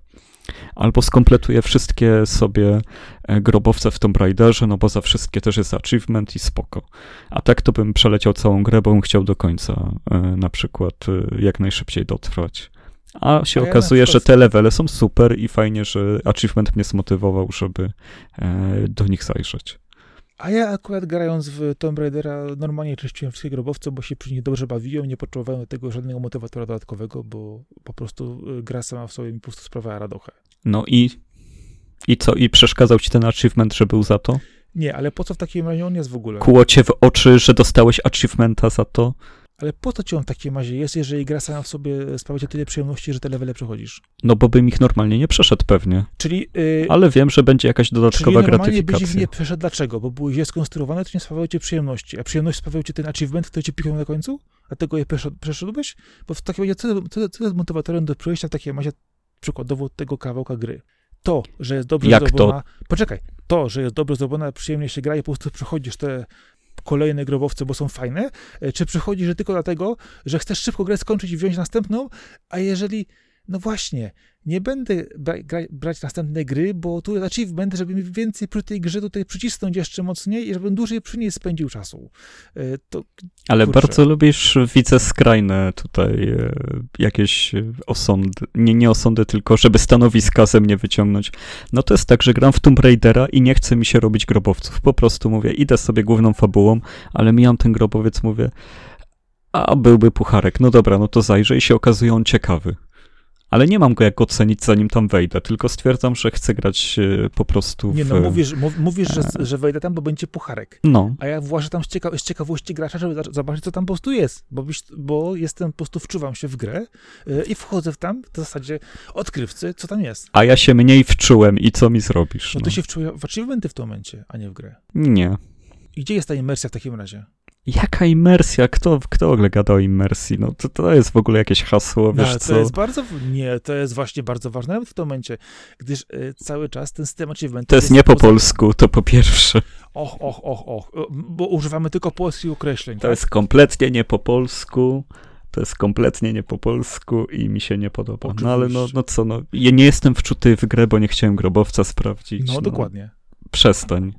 Albo skompletuję wszystkie sobie grobowce w Tomb Raiderze, no bo za wszystkie też jest achievement i spoko. A tak to bym przeleciał całą grę, bo bym chciał do końca na przykład jak najszybciej dotrwać. A się A okazuje, ja że te levele są super i fajnie, że achievement mnie zmotywował, żeby e, do nich zajrzeć. A ja akurat grając w Tomb Raidera normalnie czyściłem wszystkie grobowce, bo się przy nich dobrze bawiłem, nie potrzebowałem do tego żadnego motywatora dodatkowego, bo po prostu gra sama w sobie mi po prostu sprawiała radochę. No i, i co? I przeszkadzał ci ten achievement, że był za to? Nie, ale po co w takim razie on jest w ogóle? Kłuło cię w oczy, że dostałeś achievementa za to? Ale po co ci on w takiej mazie jest, jeżeli gra sama w sobie sprawia ci tyle przyjemności, że te levele przechodzisz? No bo bym ich normalnie nie przeszedł pewnie. Czyli, yy, ale wiem, że będzie jakaś dodatkowa czyli gratyfikacja. Czyli byś nie przeszedł. Dlaczego? Bo były źle skonstruowane, to nie sprawiały ci przyjemności. A przyjemność sprawiał ci ten achievement, który ci pikał na końcu? Dlatego je przeszedłbyś? Bo w takim razie co, co, co jest motywatorem do przejścia w takiej mazie przykładowo tego kawałka gry? To, że jest dobrze Jak zrobiona... To? Poczekaj. To, że jest dobrze zrobiona, przyjemnie się gra i po prostu przechodzisz te... kolejne grobowce, bo są fajne, czy przychodzi, że tylko dlatego, że chcesz szybko grę skończyć i wziąć następną, a jeżeli, no właśnie, nie będę bra- gra- brać następnej gry, bo tu jest achievement, żeby mi więcej przy tej grze tutaj przycisnąć jeszcze mocniej i żebym dłużej przy niej spędził czasu. To, Ale kurczę. Bardzo lubisz, widzę, skrajne tutaj jakieś osądy, nie, nie osądy, tylko żeby stanowiska ze mnie wyciągnąć. No to jest tak, że gram w Tomb Raidera i nie chce mi się robić grobowców. Po prostu mówię, idę sobie główną fabułą, ale mijam ten grobowiec, mówię, a byłby pucharek, no dobra, no to zajrzę i się okazuje on ciekawy. Ale nie mam go jak ocenić, zanim tam wejdę, tylko stwierdzam, że chcę grać po prostu w... Nie no, mówisz, mów, mówisz że, że wejdę tam, bo będzie pucharek. No. A ja właśnie tam z, cieka- z ciekawości gracza, żeby zobaczyć, co tam po prostu jest, bo, bo jestem, po prostu wczuwam się w grę i wchodzę w tam, w zasadzie odkrywcy, co tam jest. A ja się mniej wczułem i co mi zrobisz? No, no. to się wczułeś w achievementy w tym momencie, a nie w grę. Nie. I gdzie jest ta imersja w takim razie? Jaka imersja? Kto, kto w ogóle gada o immersji? No to, to jest w ogóle jakieś hasło, wiesz no, to co? Jest bardzo, nie, to jest właśnie bardzo ważne w tym momencie, gdyż y, cały czas ten system achievementów... To jest, jest nie po poza... polsku, to po pierwsze. Och, och, och, och, bo używamy tylko polskich określeń. To tak? jest kompletnie nie po polsku, to jest kompletnie nie po polsku i mi się nie podoba. Oczywiście. No ale no, no co, no ja nie jestem wczuty w grę, bo nie chciałem grobowca sprawdzić. No, no. dokładnie. Przestań.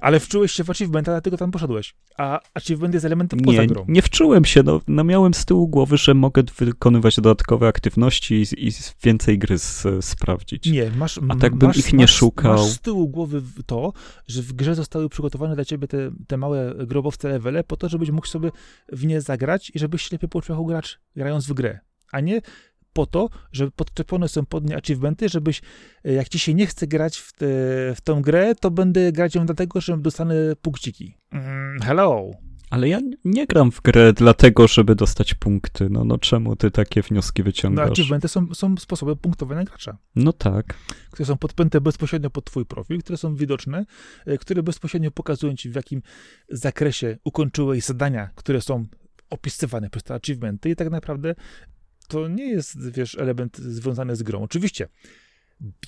Ale wczułeś się w achievementa, dlatego tam poszedłeś. A achievement jest elementem nie, poza grą. Nie wczułem się. No, no miałem z tyłu głowy, że mogę wykonywać dodatkowe aktywności i, i więcej gry z, sprawdzić. Nie, masz, A tak bym masz, ich nie masz, szukał. Masz z tyłu głowy to, że w grze zostały przygotowane dla ciebie te, te małe grobowce levele po to, żebyś mógł sobie w nie zagrać i żebyś się lepiej poczuł gracz, grając w grę. A nie... po to, że podczepione są pod nie achievementy, żebyś, jak ci się nie chce grać w, te, w tą grę, to będę grać ją dlatego, że dostanę punkciki. Mm, hello! Ale ja nie gram w grę dlatego, żeby dostać punkty. No, no czemu ty takie wnioski wyciągasz? No, achievementy są, są sposobem punktowania gracza. No tak. Które są podpięte bezpośrednio pod twój profil, które są widoczne, które bezpośrednio pokazują ci, w jakim zakresie ukończyłeś zadania, które są opisywane przez te achievementy i tak naprawdę to nie jest, wiesz, element związany z grą. Oczywiście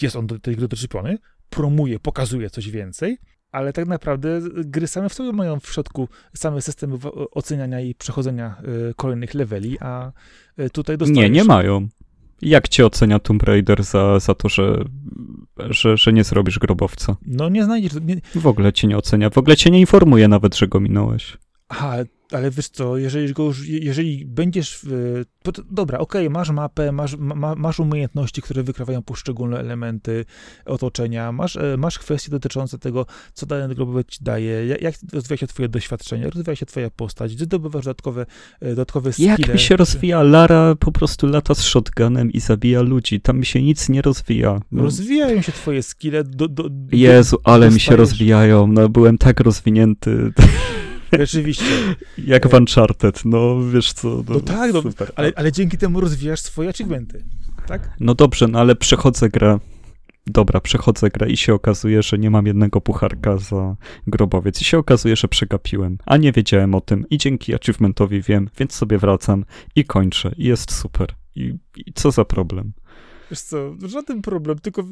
jest on do tej gry doczepiony, promuje, pokazuje coś więcej, ale tak naprawdę gry same w sobie mają w środku same systemy oceniania i przechodzenia kolejnych leveli, a tutaj dostajesz... Nie, nie mają. Jak cię ocenia Tomb Raider za, za to, że, że, że nie zrobisz grobowca? No nie znajdziesz... Nie... W ogóle cię nie ocenia, w ogóle cię nie informuje nawet, że go minąłeś. Aha, ale wiesz co, jeżeli go już, jeżeli będziesz... Yy, to, dobra, okej, okay, masz mapę, masz, ma, masz umiejętności, które wykrywają poszczególne elementy otoczenia, masz, yy, masz kwestie dotyczące tego, co dany grobowiec ci daje, jak, jak rozwija się twoje doświadczenie, rozwija się twoja postać, gdzie dobywasz dodatkowe, yy, dodatkowe skille. Jak mi się rozwija? Lara po prostu lata z shotgunem i zabija ludzi, tam mi się nic nie rozwija. No. Rozwijają się twoje skille. Do, do, do, Jezu, ale dostajesz... mi się rozwijają, no byłem tak rozwinięty... Rzeczywiście. Jak w Uncharted, no wiesz co. No, no tak, no, ale, ale dzięki temu rozwijasz swoje achievementy, tak? No dobrze, no ale przechodzę grę. Dobra, przechodzę grę i się okazuje, że nie mam jednego pucharka za grobowiec. I się okazuje, że przegapiłem, a nie wiedziałem o tym i dzięki achievementowi wiem, więc sobie wracam i kończę. I jest super. I, i co za problem? Wiesz co, żaden problem, tylko...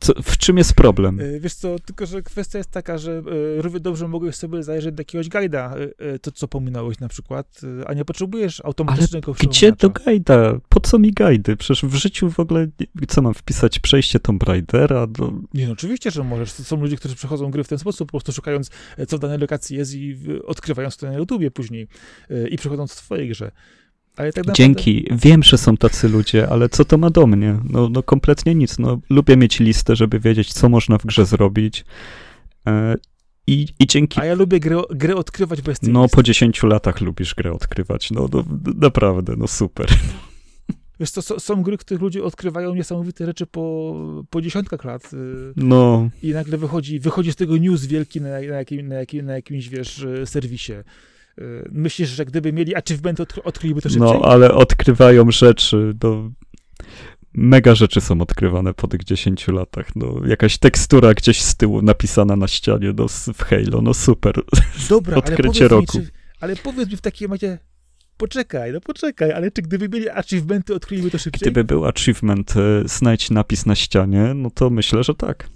Co, w czym jest problem? Wiesz co, tylko że kwestia jest taka, że równie dobrze mogłeś sobie zajrzeć do jakiegoś guida, to co pominąłeś na przykład, a nie potrzebujesz automatycznego... Ale gdzie do guida? Po co mi guidy? Przecież w życiu w ogóle, co mam wpisać, przejście Tomb Raidera? Do... Nie, no oczywiście, że możesz. Są ludzie, którzy przechodzą gry w ten sposób, po prostu szukając, co w danej lokacji jest i odkrywając to na YouTubie później i przechodząc w twojej grze. Ale tak naprawdę... Dzięki. Wiem, że są tacy ludzie, ale co to ma do mnie? No, no kompletnie nic. No, lubię mieć listę, żeby wiedzieć, co można w grze zrobić. E, i, i dzięki... A ja lubię grę, grę odkrywać bez tej No, listy. Po dziesięciu latach lubisz grę odkrywać. No, no naprawdę, no super. Wiesz co, są gry, w których ludzie odkrywają niesamowite rzeczy po, po dziesiątkach lat. No. I nagle wychodzi, wychodzi z tego news wielki na, na, jakim, na, jakim, na jakimś, wiesz, serwisie. Myślisz, że gdyby mieli achievement, odkryliby to szybciej? No, ale odkrywają rzeczy, no... Mega rzeczy są odkrywane po tych dziesięciu latach, no. Jakaś tekstura gdzieś z tyłu napisana na ścianie, no, w Halo, no super. Dobra, odkrycie ale roku. Mi, czy, ale powiedz mi w takim momencie, poczekaj, no poczekaj, ale czy gdyby mieli achievementy, odkryliby to szybciej? Gdyby był achievement, znajdź napis na ścianie, no to myślę, że tak.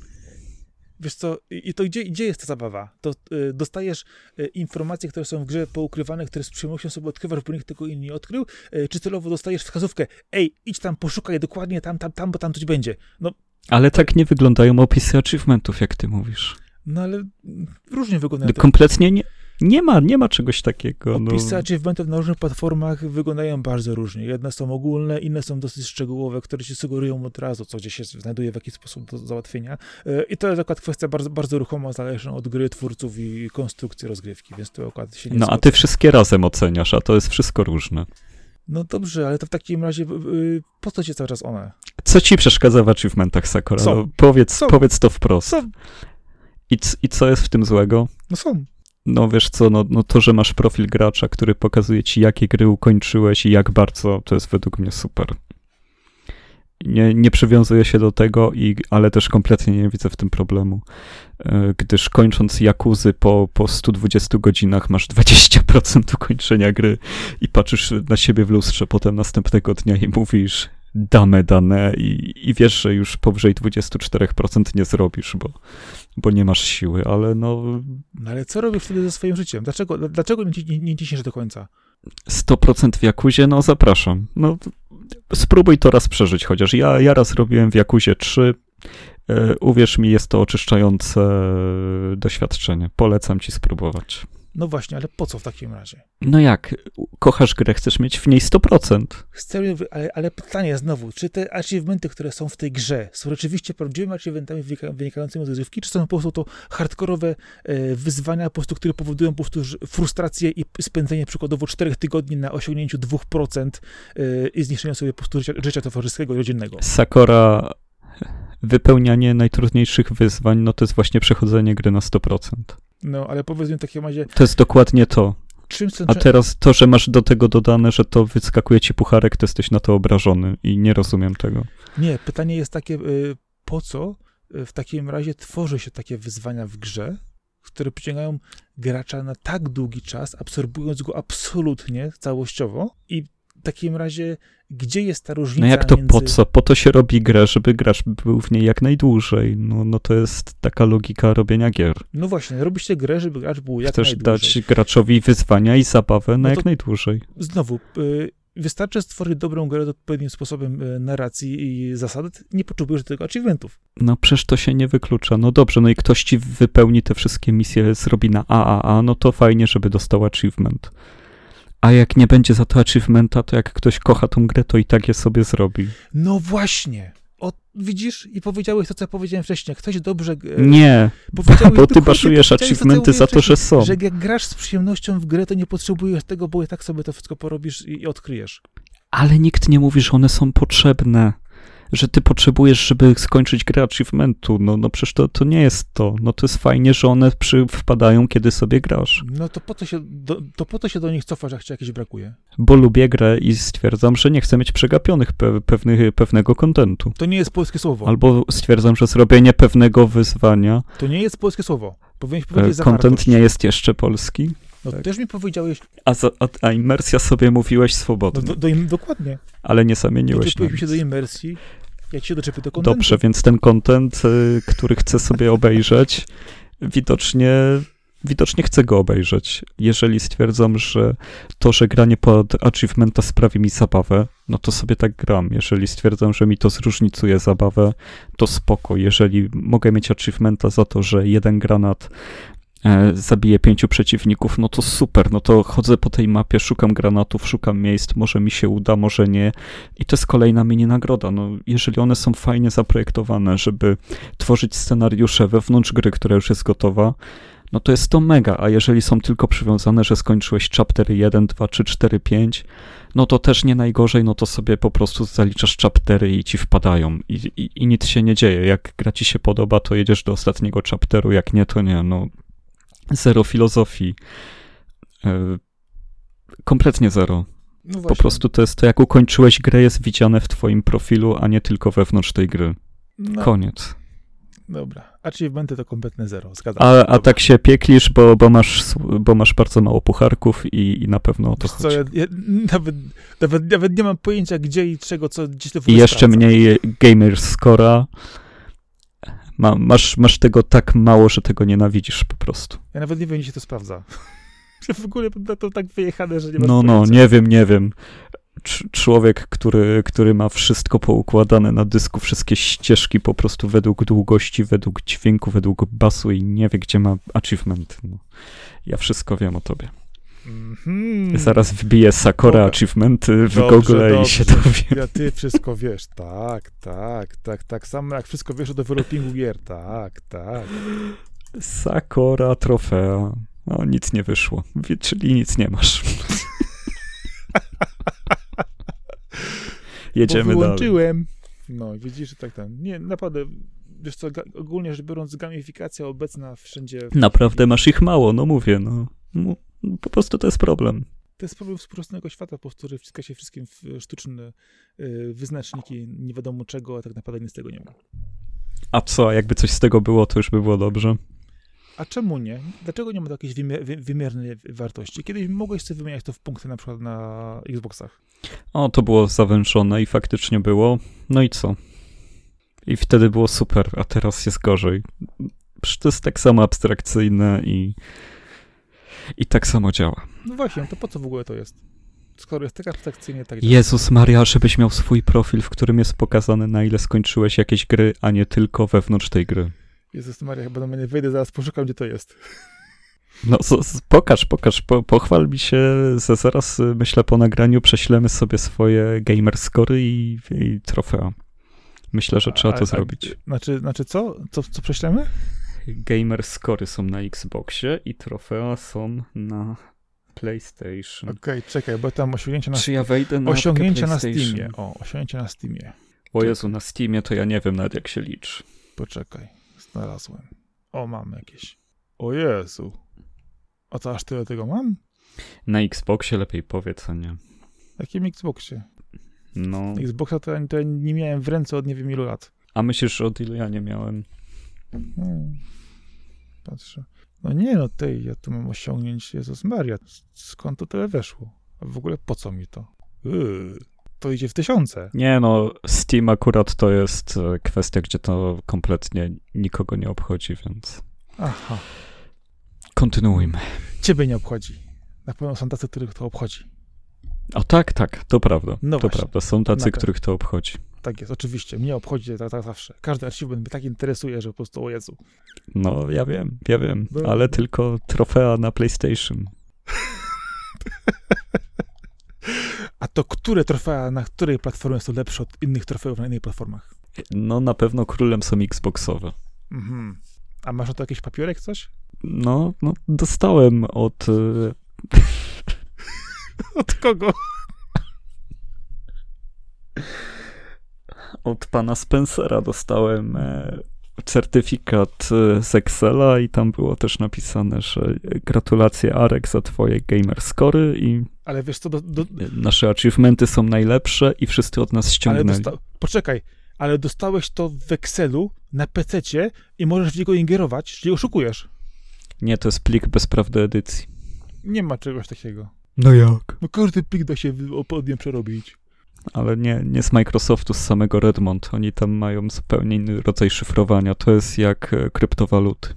Wiesz co, i to gdzie, gdzie jest ta zabawa? To y, dostajesz y, informacje, które są w grze poukrywane, które z przyjemnością sobie odkrywasz, bo nikt tego inni nie odkrył, y, czy celowo dostajesz wskazówkę, ej, idź tam, poszukaj dokładnie tam, tam, tam, bo tam coś będzie. No. Ale tak nie wyglądają opisy achievementów, jak ty mówisz. No ale różnie wyglądają. Kompletnie nie... Nie ma, nie ma czegoś takiego. Opisy no. achievementów na różnych platformach wyglądają bardzo różnie. Jedne są ogólne, inne są dosyć szczegółowe, które ci sugerują od razu, co gdzieś się znajduje, w jaki sposób do załatwienia. I to jest akurat kwestia bardzo, bardzo ruchoma, zależna od gry, twórców i konstrukcji rozgrywki, więc to akurat się nie No, zgodzi. A ty wszystkie razem oceniasz, a to jest wszystko różne. No dobrze, ale to w takim razie yy, po co ci cały czas one? Co ci przeszkadza w achievementach, Sakura? No, powiedz, są. powiedz to wprost. Są. I, c- I co jest w tym złego? No są. No wiesz co, no, no to, że masz profil gracza, który pokazuje ci, jakie gry ukończyłeś i jak bardzo, to jest według mnie super. Nie, nie przywiązuję się do tego, i, ale też kompletnie nie widzę w tym problemu, gdyż kończąc Yakuzy po, po stu dwudziestu godzinach masz dwadzieścia procent ukończenia gry i patrzysz na siebie w lustrze potem następnego dnia i mówisz damy dane i, i wiesz, że już powyżej dwadzieścia cztery procent nie zrobisz, bo, bo nie masz siły, ale no... No ale co robisz wtedy ze swoim życiem? Dlaczego, dlaczego nie, nie, nie ciśniesz do końca? sto procent w Jakuzie? No zapraszam. No spróbuj to raz przeżyć, chociaż ja, ja raz robiłem w Jakuzie trzy. E, uwierz mi, jest to oczyszczające doświadczenie. Polecam ci spróbować. No właśnie, ale po co w takim razie? No jak? Kochasz grę, chcesz mieć w niej sto procent. Chcę, ale, ale pytanie znowu, czy te achievementy, które są w tej grze, są rzeczywiście prawdziwymi achievementami wynikającymi z rozgrywki, czy są po prostu to hardkorowe e, wyzwania, po prostu, które powodują po prostu frustrację i spędzenie przykładowo czterech tygodni na osiągnięciu dwóch procent e, i zniszczeniu sobie po prostu życia, życia towarzyskiego i rodzinnego? Sakura, wypełnianie najtrudniejszych wyzwań, no to jest właśnie przechodzenie gry na sto procent. No, ale powiedzmy w takim razie... To jest dokładnie to. Czym są... A teraz to, że masz do tego dodane, że to wyskakuje ci pucharek, to jesteś na to obrażony i nie rozumiem tego. Nie, pytanie jest takie, po co w takim razie tworzy się takie wyzwania w grze, które przyciągają gracza na tak długi czas, absorbując go absolutnie, całościowo i w takim razie, gdzie jest ta różnica? No jak to między... po co? Po to się robi grę, żeby gracz był w niej jak najdłużej. No, no to jest taka logika robienia gier. No właśnie, robi się grę, żeby gracz był jak Chcesz najdłużej. Chcesz dać graczowi wyzwania i zabawę na no jak najdłużej. Znowu, y, wystarczy stworzyć dobrą grę odpowiednim sposobem y, narracji i zasad, nie potrzebujesz tego achievementów. No przecież to się nie wyklucza. No dobrze, no i ktoś ci wypełni te wszystkie misje, zrobi na A A A, no to fajnie, żeby dostał achievement. A jak nie będzie za to achievementa, to jak ktoś kocha tą grę, to i tak je sobie zrobi. No właśnie. O, widzisz? I powiedziałeś to, co ja powiedziałem wcześniej. Ktoś dobrze... Nie, bo ty baszujesz achievementy za to, że są. Że jak grasz z przyjemnością w grę, to nie potrzebujesz tego, bo i tak sobie to wszystko porobisz i, i odkryjesz. Ale nikt nie mówi, że one są potrzebne. Że ty potrzebujesz, żeby skończyć grę achievementu. No, no przecież to, to nie jest to. No to jest fajnie, że one przy, wpadają, kiedy sobie grasz. No to po to się do, to po to się do nich cofasz, jak ci jakieś brakuje? Bo lubię grę i stwierdzam, że nie chcę mieć przegapionych pe, pewnych, pewnego kontentu. To nie jest polskie słowo. Albo stwierdzam, że zrobienie pewnego wyzwania... To nie jest polskie słowo. Powinieneś powiedzieć zawartość. Kontent nie jest jeszcze polski. No tak. Też mi powiedziałeś... A, za, a, a imersja sobie mówiłeś swobodnie. No, do, do, dokładnie. Ale nie zamieniłeś. Doczepiłeś się do imersji, jak się doczepię do kontentu. Dobrze, więc ten kontent, y, który chcę sobie obejrzeć, widocznie, widocznie chcę go obejrzeć. Jeżeli stwierdzam, że to, że granie pod achievementa sprawi mi zabawę, no to sobie tak gram. Jeżeli stwierdzam, że mi to zróżnicuje zabawę, to spoko. Jeżeli mogę mieć achievementa za to, że jeden granat zabiję pięciu przeciwników, no to super, no to chodzę po tej mapie, szukam granatów, szukam miejsc, może mi się uda, może nie. I to jest kolejna mini nagroda. No, jeżeli one są fajnie zaprojektowane, żeby tworzyć scenariusze wewnątrz gry, która już jest gotowa, no to jest to mega, a jeżeli są tylko przywiązane, że skończyłeś chapter jeden, dwa, trzy, cztery, pięć, no to też nie najgorzej, no to sobie po prostu zaliczasz chaptery i ci wpadają i, i, i nic się nie dzieje. Jak gra ci się podoba, to jedziesz do ostatniego chapteru, jak nie, to nie, no... Zero filozofii. Yy, kompletnie zero. No po prostu to jest to, jak ukończyłeś grę, jest widziane w twoim profilu, a nie tylko wewnątrz tej gry. No. Koniec. Dobra. Achievementy to kompletne zero. Zgadzam się. A, a tak się pieklisz, bo, bo, masz, bo masz bardzo mało pucharków i, i na pewno o to Wiesz chodzi. Co, ja, ja nawet, nawet, nawet nie mam pojęcia, gdzie i czego, co gdzieś to w ogóle I jeszcze sprawdza. Mniej gamer scora. Ma, masz, masz tego tak mało, że tego nienawidzisz po prostu. Ja nawet nie wiem, gdzie się to sprawdza. W ogóle to tak wyjechane, że nie ma. No, no, nie wiem, nie wiem. Cz- człowiek, który, który ma wszystko poukładane na dysku, wszystkie ścieżki po prostu według długości, według dźwięku, według basu i nie wie, gdzie ma achievement. No. Ja wszystko wiem o tobie. Mm-hmm. Zaraz wbiję Sakura achievementy w Google i się dowiem. Ja ty wszystko wiesz, tak, tak, tak, tak samo jak wszystko wiesz o developingu gier, tak, tak. Sakura trofea. No nic nie wyszło, czyli nic nie masz. Jedziemy dalej. Wyłączyłem. No widzisz, że tak tam, nie, naprawdę... Wiesz co, ogólnie rzecz biorąc, gamifikacja obecna wszędzie... Naprawdę masz ich mało, no mówię, no. no. Po prostu to jest problem. To jest problem współczesnego świata, po który wciska się wszystkim sztuczne wyznaczniki, nie wiadomo czego, a tak naprawdę nic z tego nie ma. A co, jakby coś z tego było, to już by było dobrze. A czemu nie? Dlaczego nie ma takiej wymiernej wartości? Kiedyś mogłeś sobie wymieniać to w punkty na przykład na Xboxach. O, to było zawężone i faktycznie było. No i co? I wtedy było super, a teraz jest gorzej. Przecież to jest tak samo abstrakcyjne i, i tak samo działa. No właśnie, to po co w ogóle to jest? Skoro jest tak abstrakcyjnie, tak działa. Jezus Maria, żebyś miał swój profil, w którym jest pokazane, na ile skończyłeś jakieś gry, a nie tylko wewnątrz tej gry. Jezus Maria, chyba do mnie wejdę, zaraz poszukam, gdzie to jest. No z, z, pokaż, pokaż, po, pochwal mi się, z, zaraz myślę po nagraniu prześlemy sobie swoje gamerscory i, i trofea. Myślę, że trzeba to a, a, zrobić. Znaczy, znaczy co? co? Co prześlemy? Gamer scory są na Xboxie i trofea są na PlayStation. Okej, okay, czekaj, bo tam osiągnięcia na Steamie. Czy ja wejdę na osiągnięcia na Steamie. O, osiągnięcia na Steamie. O Jezu, na Steamie to ja nie wiem nawet jak się liczy. Poczekaj, znalazłem. O, mam jakieś. O Jezu. A to aż tyle tego mam? Na Xboxie lepiej powiedz, a nie. W jakim Xboxie? No. Xboxa to, to ja nie miałem w ręce od nie wiem ilu lat. A myślisz, że od ilu ja nie miałem? Hmm. Patrzę. No nie, no tej, ja tu mam osiągnięć, Jezus Maria, skąd to tyle weszło? A w ogóle po co mi to? Yy, to idzie w tysiące. Nie no, Steam akurat to jest kwestia, gdzie to kompletnie nikogo nie obchodzi, więc... Aha. Kontynuujmy. Ciebie nie obchodzi. Na pewno są tacy, których to obchodzi. O tak, tak, to prawda. No to prawda. Są tacy, których to obchodzi. Tak jest, oczywiście. Mnie obchodzi tak, tak zawsze. Każdy achievement mnie tak interesuje, że po prostu o Jezu. No, ja wiem, ja wiem, no, ale no. Tylko trofea na PlayStation. A to które trofea na której platformie są lepsze od innych trofeów na innych platformach? No, na pewno królem są Xboxowe. Mhm. A masz o to jakiś papierek, coś? No, no dostałem od... Y- Od kogo? Od pana Spencera dostałem e, certyfikat e, z Excela i tam było też napisane, że gratulacje Arek za twoje gamerscory i ale wiesz co, do, do... nasze achievementy są najlepsze i wszyscy od nas ściągnęli. Ale dosta... Poczekaj, ale dostałeś to w Excelu na pececie i możesz w niego ingerować, czyli oszukujesz. Nie, to jest plik bez prawdy edycji. Nie ma czegoś takiego. No jak? No każdy plik da się pod nim przerobić. Ale nie, nie z Microsoftu, z samego Redmond. Oni tam mają zupełnie inny rodzaj szyfrowania. To jest jak kryptowaluty.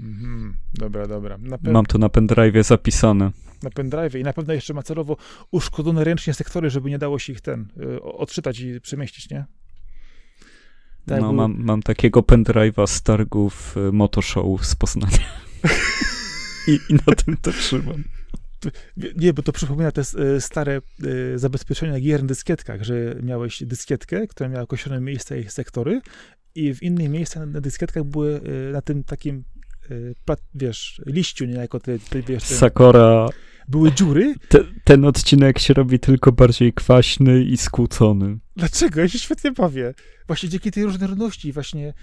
Mhm. Dobra, dobra. Pe- Mam to na pendrive'ie zapisane. Na pendrive'ie i na pewno jeszcze ma celowo uszkodzone ręcznie sektory, żeby nie dało się ich ten y, odczytać i przemieścić, nie? Tak, no, był... mam, mam takiego pendrive'a z targów y, motoshow z Poznania. I, I na tym to trzymam. Nie, bo to przypomina te stare zabezpieczenia gier na dyskietkach, że miałeś dyskietkę, która miała określone miejsca i sektory i w innych miejscach na dyskietkach były na tym takim, wiesz, liściu, nie jako te, te wiesz... Ten, Sakura. Były dziury. Te, ten odcinek się robi tylko bardziej kwaśny i skłócony. Dlaczego? Ja się świetnie bawię. Właśnie dzięki tej różnorodności właśnie...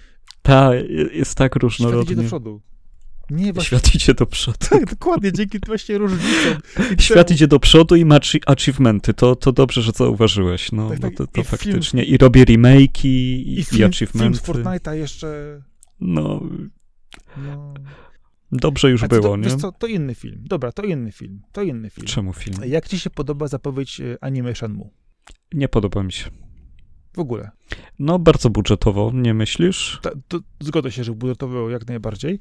Ta, jest tak różnorodnie. Świat idzie do przodu. Nie, właśnie... Świat idzie do przodu. Tak, dokładnie, dzięki właśnie różnicom. Świat idzie do przodu i ma achievementy. To, to dobrze, że zauważyłeś. No, tak, tak. no to, to I faktycznie. Film... I robię remake'i, i, i, film, i achievementy. I film z Fortnite'a jeszcze... No... no... Dobrze już to, było, to, nie? Wiesz co, to inny film. Dobra, to inny film. To inny film. Czemu film? Jak ci się podoba zapowiedź anime Shenmue? Nie podoba mi się. W ogóle. No, bardzo budżetowo, nie myślisz? Ta, to zgodzę się, że budżetowo jak najbardziej.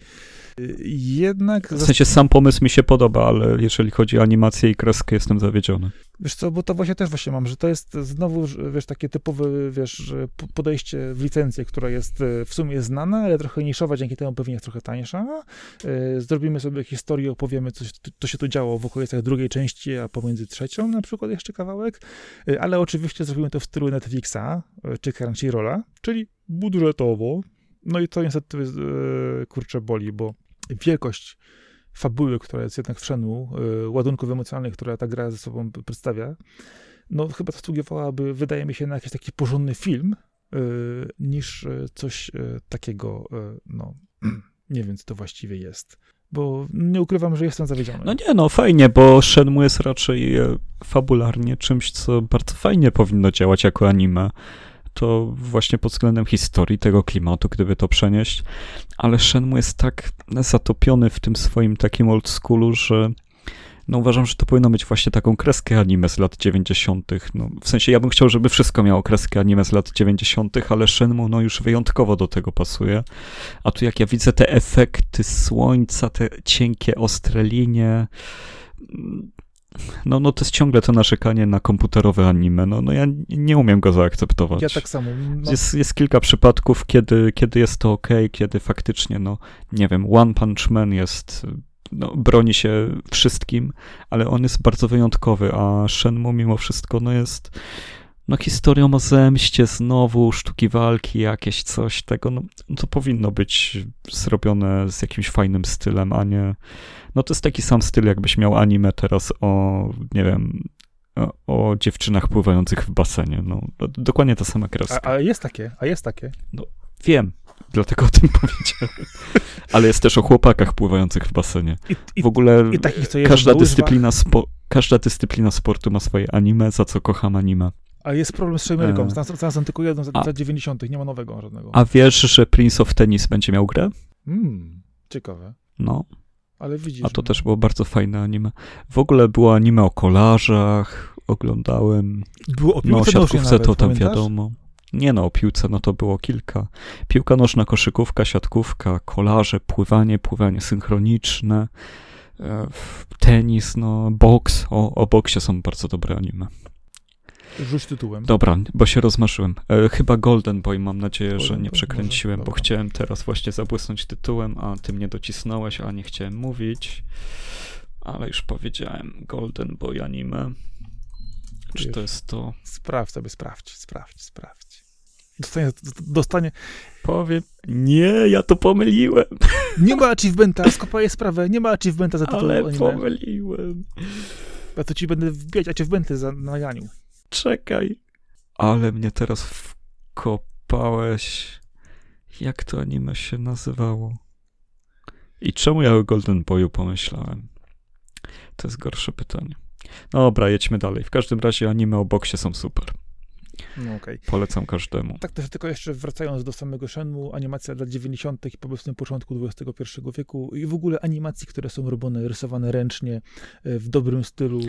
Jednak... W sensie sam pomysł mi się podoba, ale jeżeli chodzi o animację i kreskę, jestem zawiedziony. Wiesz co, bo to właśnie też właśnie mam, że to jest znowu, wiesz, takie typowe, wiesz, podejście w licencję, która jest w sumie znana, ale trochę niszowa, dzięki temu pewnie jest trochę tańsza. Zrobimy sobie historię, opowiemy, co, co się tu działo w okolicach drugiej części, a pomiędzy trzecią na przykład jeszcze kawałek, ale oczywiście zrobimy to w stylu Netflixa, czy Crunchyrolla, czyli budżetowo. No i to niestety kurczę boli, bo wielkość fabuły, która jest jednak w Shenmue, ładunków emocjonalnych, które ta gra ze sobą przedstawia, no chyba zasługiwałaby, wydaje mi się, na jakiś taki porządny film, niż coś takiego, no nie wiem, co to właściwie jest. Bo nie ukrywam, że jestem zawiedziony. No nie, no fajnie, bo Shenmue jest raczej fabularnie czymś, co bardzo fajnie powinno działać jako anime. To właśnie pod względem historii, tego klimatu, gdyby to przenieść. Ale Shenmue jest tak zatopiony w tym swoim takim old schoolu, że no uważam, że to powinno mieć właśnie taką kreskę anime z lat dziewięćdziesiątych. No, w sensie ja bym chciał, żeby wszystko miało kreskę anime z lat dziewięćdziesiątych, ale Shenmue no już wyjątkowo do tego pasuje. A tu jak ja widzę te efekty słońca, te cienkie, ostre linie, no, no to jest ciągle to narzekanie na komputerowe anime. No, no ja nie umiem go zaakceptować. Ja tak samo. No. Jest, jest kilka przypadków, kiedy, kiedy jest to okej, okay, kiedy faktycznie, no nie wiem, One Punch Man jest... No, broni się wszystkim, ale on jest bardzo wyjątkowy, a Shenmue mimo wszystko no jest no, historią o zemście, znowu sztuki walki, jakieś coś tego, no to powinno być zrobione z jakimś fajnym stylem, a nie, no to jest taki sam styl, jakbyś miał anime teraz o, nie wiem, o, o dziewczynach pływających w basenie, no dokładnie ta sama kreska. A, a jest takie, a jest takie. No, wiem. Dlatego o tym powiedziałem. Ale jest też o chłopakach pływających w basenie. I, i, w ogóle i takich, co każda, dyscyplina spo, każda dyscyplina sportu ma swoje anime, za co kocham anime. Ale jest problem z Shamerką. Znalazłem tylko jedną z lat dziewięćdziesiątych, nie ma nowego żadnego. A wiesz, że Prince of Tennis będzie miał grę? Hmm, ciekawe. No. Ale widzisz. A to też było bardzo fajne anime. W ogóle było anime o kolarzach, oglądałem. Było o piłce no, nożnej nawet, to tam pamiętasz? Wiadomo. Nie no, o piłce, no to było kilka. Piłka nożna, koszykówka, siatkówka, kolarze, pływanie, pływanie synchroniczne, tenis, no, boks. O, o boksie są bardzo dobre anime. Rzuć tytułem. Dobra, bo się rozmarzyłem. E, chyba Golden Boy, mam nadzieję, Golden że nie przekręciłem, Boy, bo chciałem teraz właśnie zabłysnąć tytułem, a ty mnie docisnąłeś, a nie chciałem mówić. Ale już powiedziałem, Golden Boy anime. Czy Wiesz, to jest to? Sprawdź sobie, sprawdź, sprawdź, sprawdź. Dostanie, dostanie... Powiem, nie, ja to pomyliłem. Nie ma achievementa, skopaję sprawę, nie ma achievementa za tytułem anime. Ale pomyliłem. Ja to ci będę wbijać achievementy za naganiu. Czekaj. Ale mnie teraz wkopałeś. Jak to anime się nazywało? I czemu ja o Golden Boyu pomyślałem? To jest gorsze pytanie. Dobra, jedźmy dalej. W każdym razie anime o boksie są super. No okay. Polecam każdemu. Tak też tylko jeszcze wracając do samego Shenmue, animacja lat dziewięćdziesiątych i powiedzmy początku dwudziestego pierwszego wieku i w ogóle animacji, które są robione, rysowane ręcznie, w dobrym stylu.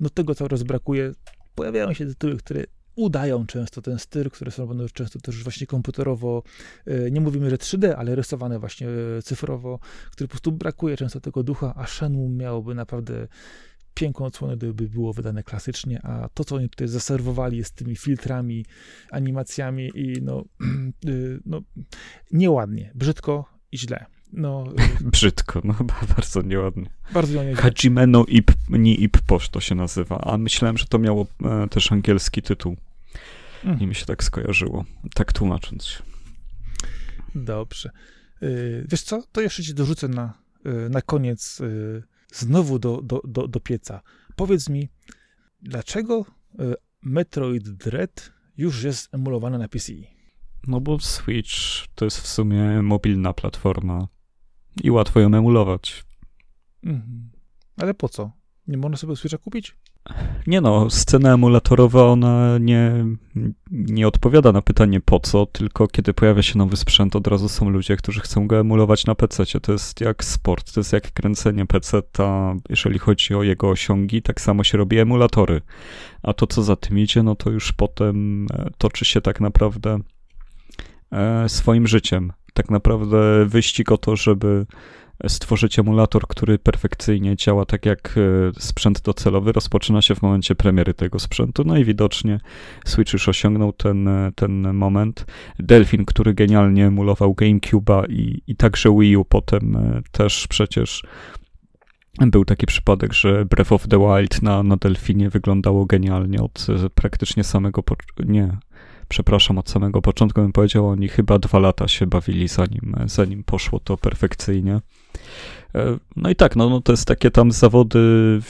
No tego coraz brakuje. Pojawiają się tytuły, które udają często ten styl, które są robione często też właśnie komputerowo, nie mówimy, że trzy D, ale rysowane właśnie cyfrowo, które po prostu brakuje często tego ducha, a Shenmue miałoby naprawdę piękną odsłonę, gdyby było wydane klasycznie, a to, co oni tutaj zaserwowali z tymi filtrami, animacjami i no, no nieładnie, brzydko i źle. No, brzydko, no bardzo nieładnie. Bardzo nieładnie. Hajime no Ip, ni Ipposz to się nazywa, a myślałem, że to miało e, też angielski tytuł. Mm. I mi się tak skojarzyło, tak tłumacząc się. Dobrze. Yy, wiesz co, to jeszcze ci dorzucę na, yy, na koniec yy, znowu do, do, do, do pieca. Powiedz mi, dlaczego yy, Metroid Dread już jest emulowane na P C? No bo Switch to jest w sumie mobilna platforma. I łatwo ją emulować. Mhm. Ale po co? Nie można sobie Switcha kupić? Nie no, scena emulatorowa ona nie, nie odpowiada na pytanie po co, tylko kiedy pojawia się nowy sprzęt, od razu są ludzie, którzy chcą go emulować na pececie. To jest jak sport, to jest jak kręcenie peceta, jeżeli chodzi o jego osiągi, tak samo się robi emulatory. A to co za tym idzie, no to już potem toczy się tak naprawdę swoim życiem. Tak naprawdę wyścig o to, żeby stworzyć emulator, który perfekcyjnie działa tak jak sprzęt docelowy, rozpoczyna się w momencie premiery tego sprzętu. No i widocznie Switch już osiągnął ten, ten moment. Delfin, który genialnie emulował GameCube'a i, i także Wii U potem też przecież był taki przypadek, że Breath of the Wild na, na Delfinie wyglądało genialnie od praktycznie samego... Po... nie... Przepraszam, od samego początku bym powiedział, oni chyba dwa lata się bawili, zanim, zanim poszło to perfekcyjnie. No i tak, no, no to jest takie tam zawody,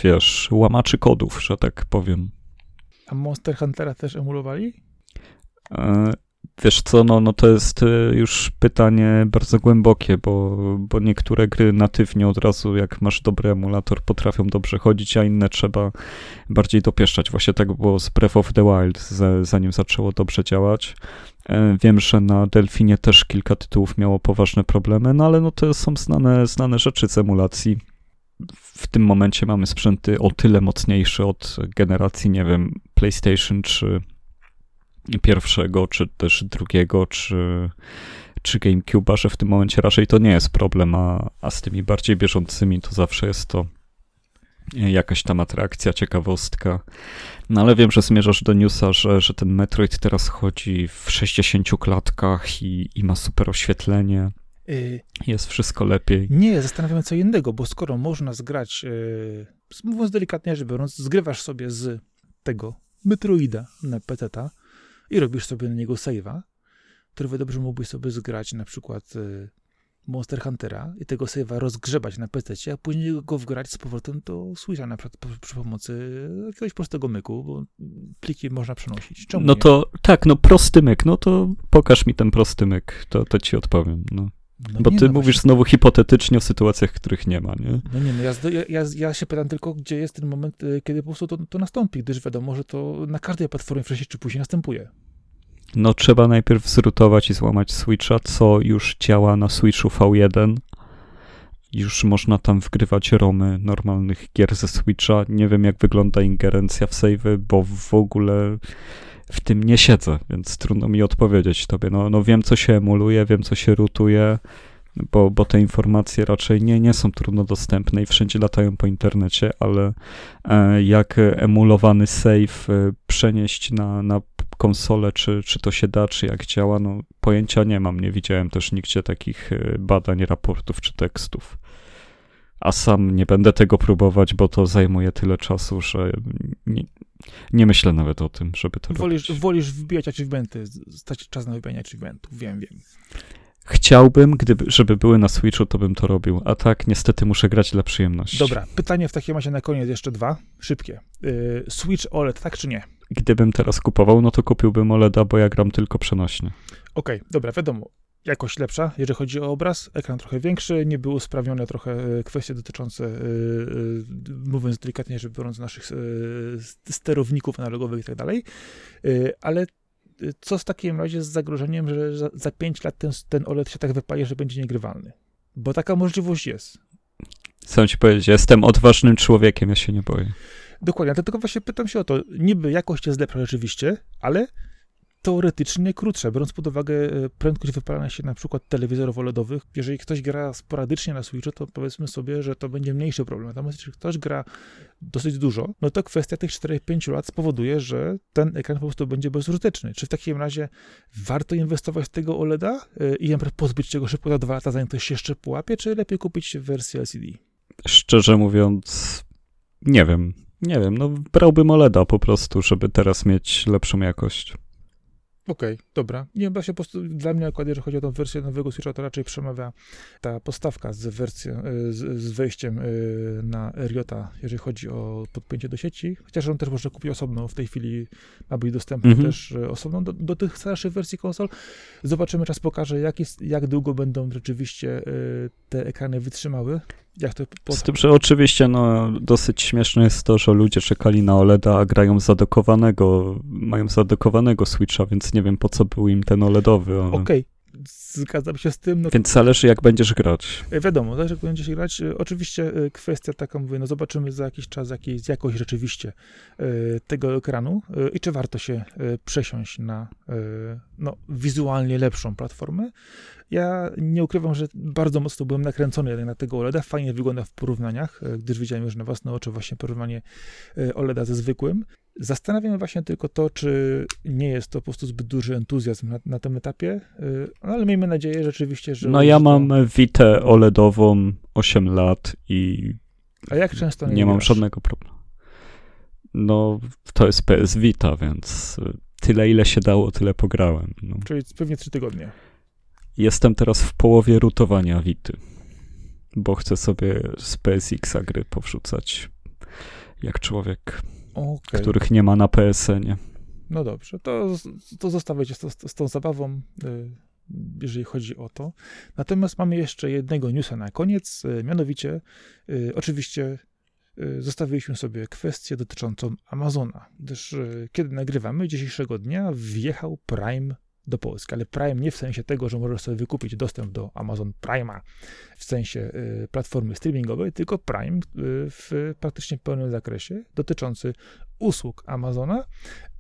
wiesz, łamaczy kodów, że tak powiem. A Monster Huntera też emulowali? E, wiesz co, no, no to jest już pytanie bardzo głębokie, bo, bo niektóre gry natywnie od razu, jak masz dobry emulator, potrafią dobrze chodzić, a inne trzeba bardziej dopieszczać. Właśnie tak było z Breath of the Wild, z, zanim zaczęło dobrze działać. Wiem, że na Delfinie też kilka tytułów miało poważne problemy, no ale no to są znane, znane rzeczy z emulacji. W tym momencie mamy sprzęty o tyle mocniejsze od generacji, nie wiem, PlayStation czy... pierwszego, czy też drugiego, czy, czy GameCube'a, że w tym momencie raczej to nie jest problem, a, a z tymi bardziej bieżącymi to zawsze jest to jakaś tam atrakcja, ciekawostka. No ale wiem, że zmierzasz do newsa, że, że ten Metroid teraz chodzi w sześćdziesięciu klatkach i, i ma super oświetlenie. Yy, jest wszystko lepiej. Nie, zastanawiam się co innego, bo skoro można zgrać, yy, mówiąc delikatnie rzecz biorąc, zgrywasz sobie z tego Metroida na peceta, i robisz sobie na niego save'a, który dobrze mógłbyś sobie zgrać na przykład Monster Huntera i tego save'a rozgrzebać na pececie, a później go wgrać z powrotem do Switcha na przykład przy pomocy jakiegoś prostego myku, bo pliki można przenosić. Czemu no nie? To tak, no prosty myk, no to pokaż mi ten prosty myk, to, to ci odpowiem, no. No bo nie, ty no mówisz właśnie... znowu hipotetycznie o sytuacjach, których nie ma, nie? No nie, no ja, ja, ja się pytam tylko, gdzie jest ten moment, kiedy po prostu to, to nastąpi, gdyż wiadomo, że to na każdej platformie wcześniej czy później następuje. No trzeba najpierw zrutować i złamać Switcha, co już działa na Switchu V jeden, już można tam wgrywać romy normalnych gier ze Switcha. Nie wiem, jak wygląda ingerencja w save'y, bo w ogóle w tym nie siedzę, więc trudno mi odpowiedzieć tobie. No, no wiem, co się emuluje, wiem, co się rootuje, bo, bo te informacje raczej nie, nie są trudno dostępne i wszędzie latają po internecie, ale e, jak emulowany save e, przenieść na, na konsolę, czy, czy to się da, czy jak działa, no pojęcia nie mam, nie widziałem też nigdzie takich badań, raportów czy tekstów. A sam nie będę tego próbować, bo to zajmuje tyle czasu, że nie, nie myślę nawet o tym, żeby to wolisz, robić. Wolisz wbijać achievementy, stać czas na wybijanie achievementów, wiem, wiem. Chciałbym, gdyby, żeby były na Switchu, to bym to robił, a tak niestety muszę grać dla przyjemności. Dobra, pytanie w takim razie na koniec jeszcze dwa, szybkie. Yy, Switch O L E D, tak czy nie? Gdybym teraz kupował, no to kupiłbym O L E D a, bo ja gram tylko przenośnie. Okej, okay, dobra, wiadomo, jakość lepsza, jeżeli chodzi o obraz, ekran trochę większy, nie były usprawnione trochę kwestie dotyczące, yy, mówiąc delikatnie, że biorąc naszych yy, sterowników analogowych i tak dalej, yy, ale co w takim razie z zagrożeniem, że za, za pięć lat ten, ten O L E D się tak wypali, że będzie niegrywalny? Bo taka możliwość jest. Chcę ci powiedzieć, jestem odważnym człowiekiem, ja się nie boję. Dokładnie, dlatego właśnie pytam się o to. Niby jakość jest lepsza rzeczywiście, ale teoretycznie krótsza, biorąc pod uwagę prędkość wypalania się na przykład telewizorów O L E D owych. Jeżeli ktoś gra sporadycznie na Switchu, to powiedzmy sobie, że to będzie mniejszy problem. Natomiast jeśli ktoś gra dosyć dużo, no to kwestia tych czterech do pięciu lat spowoduje, że ten ekran po prostu będzie bezużyteczny. Czy w takim razie warto inwestować w tego O L E D a i pozbyć się go szybko za dwa lata, zanim ktoś się jeszcze połapie, czy lepiej kupić wersję L C D? Szczerze mówiąc, nie wiem. Nie wiem, no brałbym O L E D a po prostu, żeby teraz mieć lepszą jakość. Okej, okay, dobra. Nie wiem, się po prostu dla mnie akurat, jeżeli chodzi o tę wersję nowego Switcha, to raczej przemawia ta postawka z wersją, z, z wejściem na Riota, jeżeli chodzi o podpięcie do sieci. Chociaż on też może kupić osobno, w tej chwili ma być dostępny mm-hmm. też osobno do, do tych starszych wersji konsol. Zobaczymy, czas pokaże, jak, jest, jak długo będą rzeczywiście te ekrany wytrzymały. Jak to poza... Z tym, że oczywiście no, dosyć śmieszne jest to, że ludzie czekali na O L E D a, a grają zadokowanego, mają zadokowanego Switcha, więc nie wiem, po co był im ten O L E D owy. Ale... Okej, okay. Zgadzam się z tym. No... Więc zależy, jak będziesz grać. Wiadomo, zależy, jak będziesz grać. Oczywiście kwestia taka, mówię, no zobaczymy za jakiś czas, jaka jest jakość rzeczywiście tego ekranu i czy warto się przesiąść na no, wizualnie lepszą platformę. Ja nie ukrywam, że bardzo mocno byłem nakręcony na tego O L E D a. Fajnie wygląda w porównaniach, gdyż widziałem już na własne oczy właśnie porównanie O L E D a ze zwykłym. Zastanawiam właśnie tylko to, czy nie jest to po prostu zbyt duży entuzjazm na, na tym etapie, no, ale miejmy nadzieję rzeczywiście, że... No ja to... mam Witę O L E D ową osiem lat i A jak często nie, nie mam żadnego problemu. No to jest P S Vita, więc tyle ile się dało, tyle pograłem. No. Czyli pewnie trzy tygodnie. Jestem teraz w połowie rutowania Wity, bo chcę sobie z P S X a gry powrzucać jak człowiek, okay. których nie ma na P S N ie. No dobrze, to, to zostawię cię z, z, z tą zabawą, jeżeli chodzi o to. Natomiast mamy jeszcze jednego newsa na koniec, mianowicie oczywiście zostawiliśmy sobie kwestię dotyczącą Amazona, gdyż kiedy nagrywamy dzisiejszego dnia wjechał Prime do Polski, ale Prime nie w sensie tego, że możesz sobie wykupić dostęp do Amazon Prime'a w sensie y, platformy streamingowej, tylko Prime y, w praktycznie pełnym zakresie dotyczący usług Amazona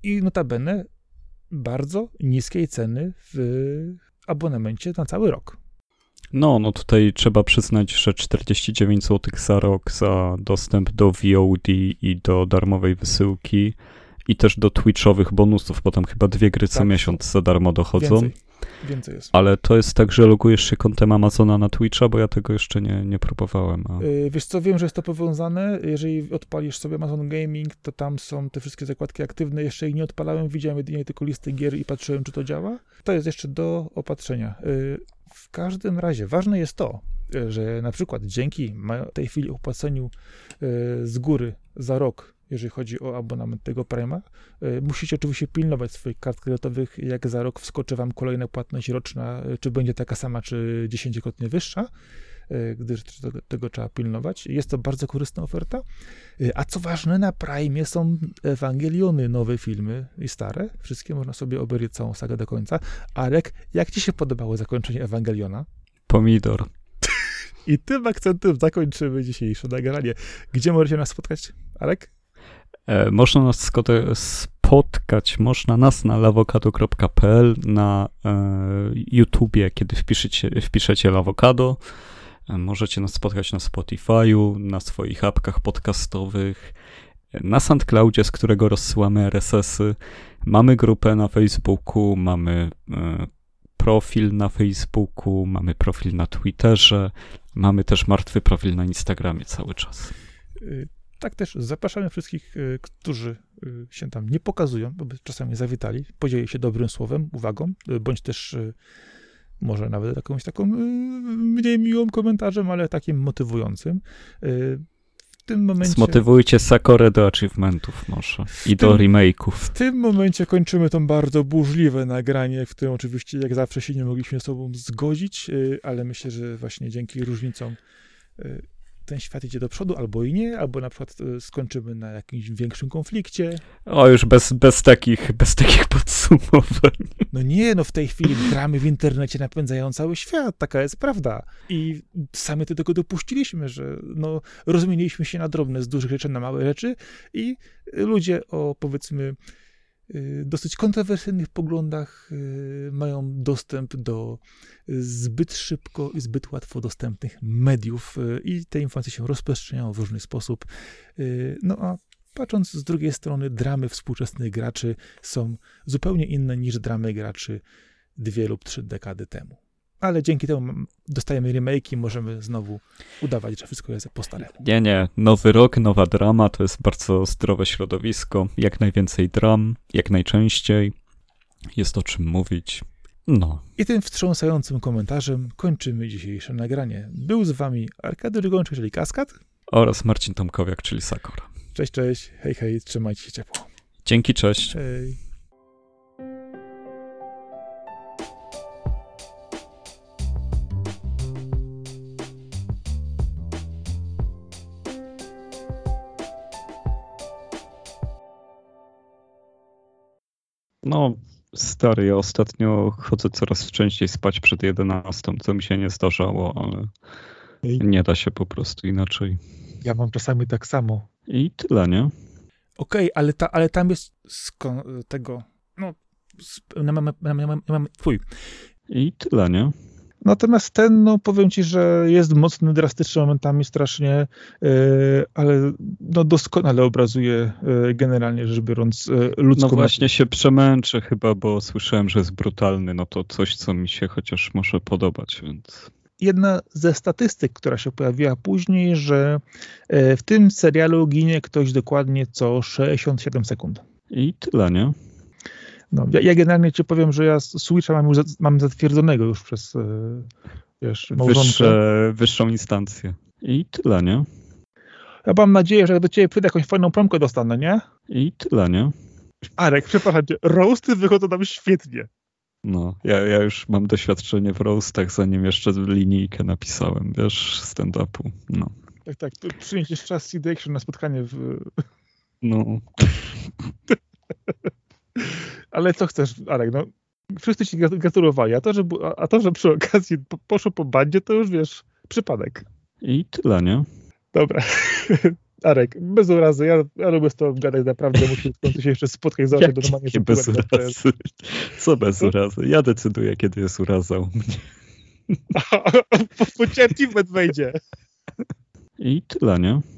i notabene bardzo niskiej ceny w y, abonamencie na cały rok. No, no tutaj trzeba przyznać, że czterdzieści dziewięć złotych za rok za dostęp do V O D i do darmowej wysyłki i też do Twitchowych bonusów, bo tam chyba dwie gry co tak. miesiąc za darmo dochodzą. Więcej. Więcej jest. Ale to jest tak, że logujesz się kontem Amazona na Twitcha, bo ja tego jeszcze nie, nie próbowałem. A... Yy, wiesz co, wiem, że jest to powiązane. Jeżeli odpalisz sobie Amazon Gaming, to tam są te wszystkie zakładki aktywne. Jeszcze ich nie odpalałem, widziałem jedynie tylko listy gier i patrzyłem, czy to działa. To jest jeszcze do opatrzenia. Yy, w każdym razie ważne jest to, że na przykład dzięki w tej chwili opłaceniu yy, z góry za rok, jeżeli chodzi o abonament tego Prime'a. Musicie oczywiście pilnować swoich kart kredytowych, jak za rok wskoczy wam kolejna płatność roczna, czy będzie taka sama, czy dziesięciokrotnie wyższa, gdyż tego, tego trzeba pilnować. Jest to bardzo korzystna oferta. A co ważne, na Prime są Ewangeliony, nowe filmy i stare. Wszystkie można sobie obejrzeć całą sagę do końca. Arek, jak ci się podobało zakończenie Ewangeliona? Pomidor. I tym akcentem zakończymy dzisiejsze nagranie. Gdzie możecie nas spotkać, Arek? E, można nas skote- spotkać, można nas na lawokado kropka p l, na e, YouTubie, kiedy wpiszecie, wpiszecie Lawokado. E, możecie nas spotkać na Spotify'u, na swoich apkach podcastowych, na SoundCloudzie, z którego rozsyłamy er es esy. Mamy grupę na Facebooku, mamy e, profil na Facebooku, mamy profil na Twitterze, mamy też martwy profil na Instagramie cały czas. Tak też zapraszamy wszystkich, którzy się tam nie pokazują, bo by czasami zawitali, podzieli się dobrym słowem, uwagą, bądź też może nawet jakąś taką mniej miłą komentarzem, ale takim motywującym. W tym momencie... Zmotywujcie Sakurę do achievementów może i do remake'ów. W tym momencie kończymy to bardzo burzliwe nagranie, w którym oczywiście jak zawsze się nie mogliśmy z sobą zgodzić, ale myślę, że właśnie dzięki różnicom ten świat idzie do przodu, albo i nie, albo na przykład skończymy na jakimś większym konflikcie. O, już bez, bez takich, bez takich podsumowań. No nie, no w tej chwili gramy w internecie napędzają cały świat, taka jest prawda. I sami do tego dopuściliśmy, że no rozmieniliśmy się na drobne, z dużych rzeczy na małe rzeczy i ludzie o, powiedzmy, dosyć kontrowersyjnych poglądach mają dostęp do zbyt szybko i zbyt łatwo dostępnych mediów i te informacje się rozprzestrzeniają w różny sposób. No a patrząc z drugiej strony, dramy współczesnych graczy są zupełnie inne niż dramy graczy dwie lub trzy dekady temu. Ale dzięki temu dostajemy remake'i, możemy znowu udawać, że wszystko jest po staremu. Nie, nie. Nowy rok, nowa drama, to jest bardzo zdrowe środowisko. Jak najwięcej dram, jak najczęściej. Jest o czym mówić. No. I tym wstrząsającym komentarzem kończymy dzisiejsze nagranie. Był z wami Arkadiusz Rogończyk, czyli Kaskad. Oraz Marcin Domkowicz, czyli Sakura. Cześć, cześć. Hej, hej. Trzymajcie się ciepło. Dzięki, cześć. Hej. No, stary, ja ostatnio chodzę coraz częściej spać przed jedenastą, co mi się nie zdarzało, ale nie da się po prostu inaczej. Ja mam czasami tak samo. I tyle, nie? Okej, okay, ale, ta, ale tam jest sko- tego, no, nie mamy, nie mamy, twój. I tyle, nie? Natomiast ten, no, powiem ci, że jest mocny, drastyczny momentami strasznie, yy, ale no, doskonale obrazuje yy, generalnie rzecz biorąc yy, ludzką... No właśnie się przemęczę chyba, bo słyszałem, że jest brutalny, no to coś, co mi się chociaż może podobać, więc... Jedna ze statystyk, która się pojawiła później, że yy, w tym serialu ginie ktoś dokładnie co sześćdziesiąt siedem sekund. I tyle, nie? No, ja, ja generalnie ci powiem, że ja Switcha mam już za, mam zatwierdzonego już przez wiesz, Wyższe, wyższą instancję. I tyle, nie? Ja mam nadzieję, że jak do ciebie przyjdę, jakąś fajną promkę dostanę, nie? I tyle, nie? Arek, przepraszam cię, roasty wychodzą nam świetnie. No, ja, ja już mam doświadczenie w roastach, zanim jeszcze linijkę napisałem, wiesz, stand-upu. No. Tak, tak, to przyniesiesz czas C D Action na spotkanie w... No... Ale co chcesz, Arek, no wszyscy ci gratulowali, a to, że, a to, że przy okazji po, poszło po bandzie, to już wiesz, przypadek. I tyle, nie? Dobra. Arek, bez urazy, ja, ja lubię z tobą gadać, naprawdę muszę w końcu się jeszcze spotkać, zobaczyć do normalnie. Jakie bez urazy? Co bez urazy? Ja decyduję, kiedy jest uraza u mnie. Po, po cierpliwość wejdzie. I tyle, nie?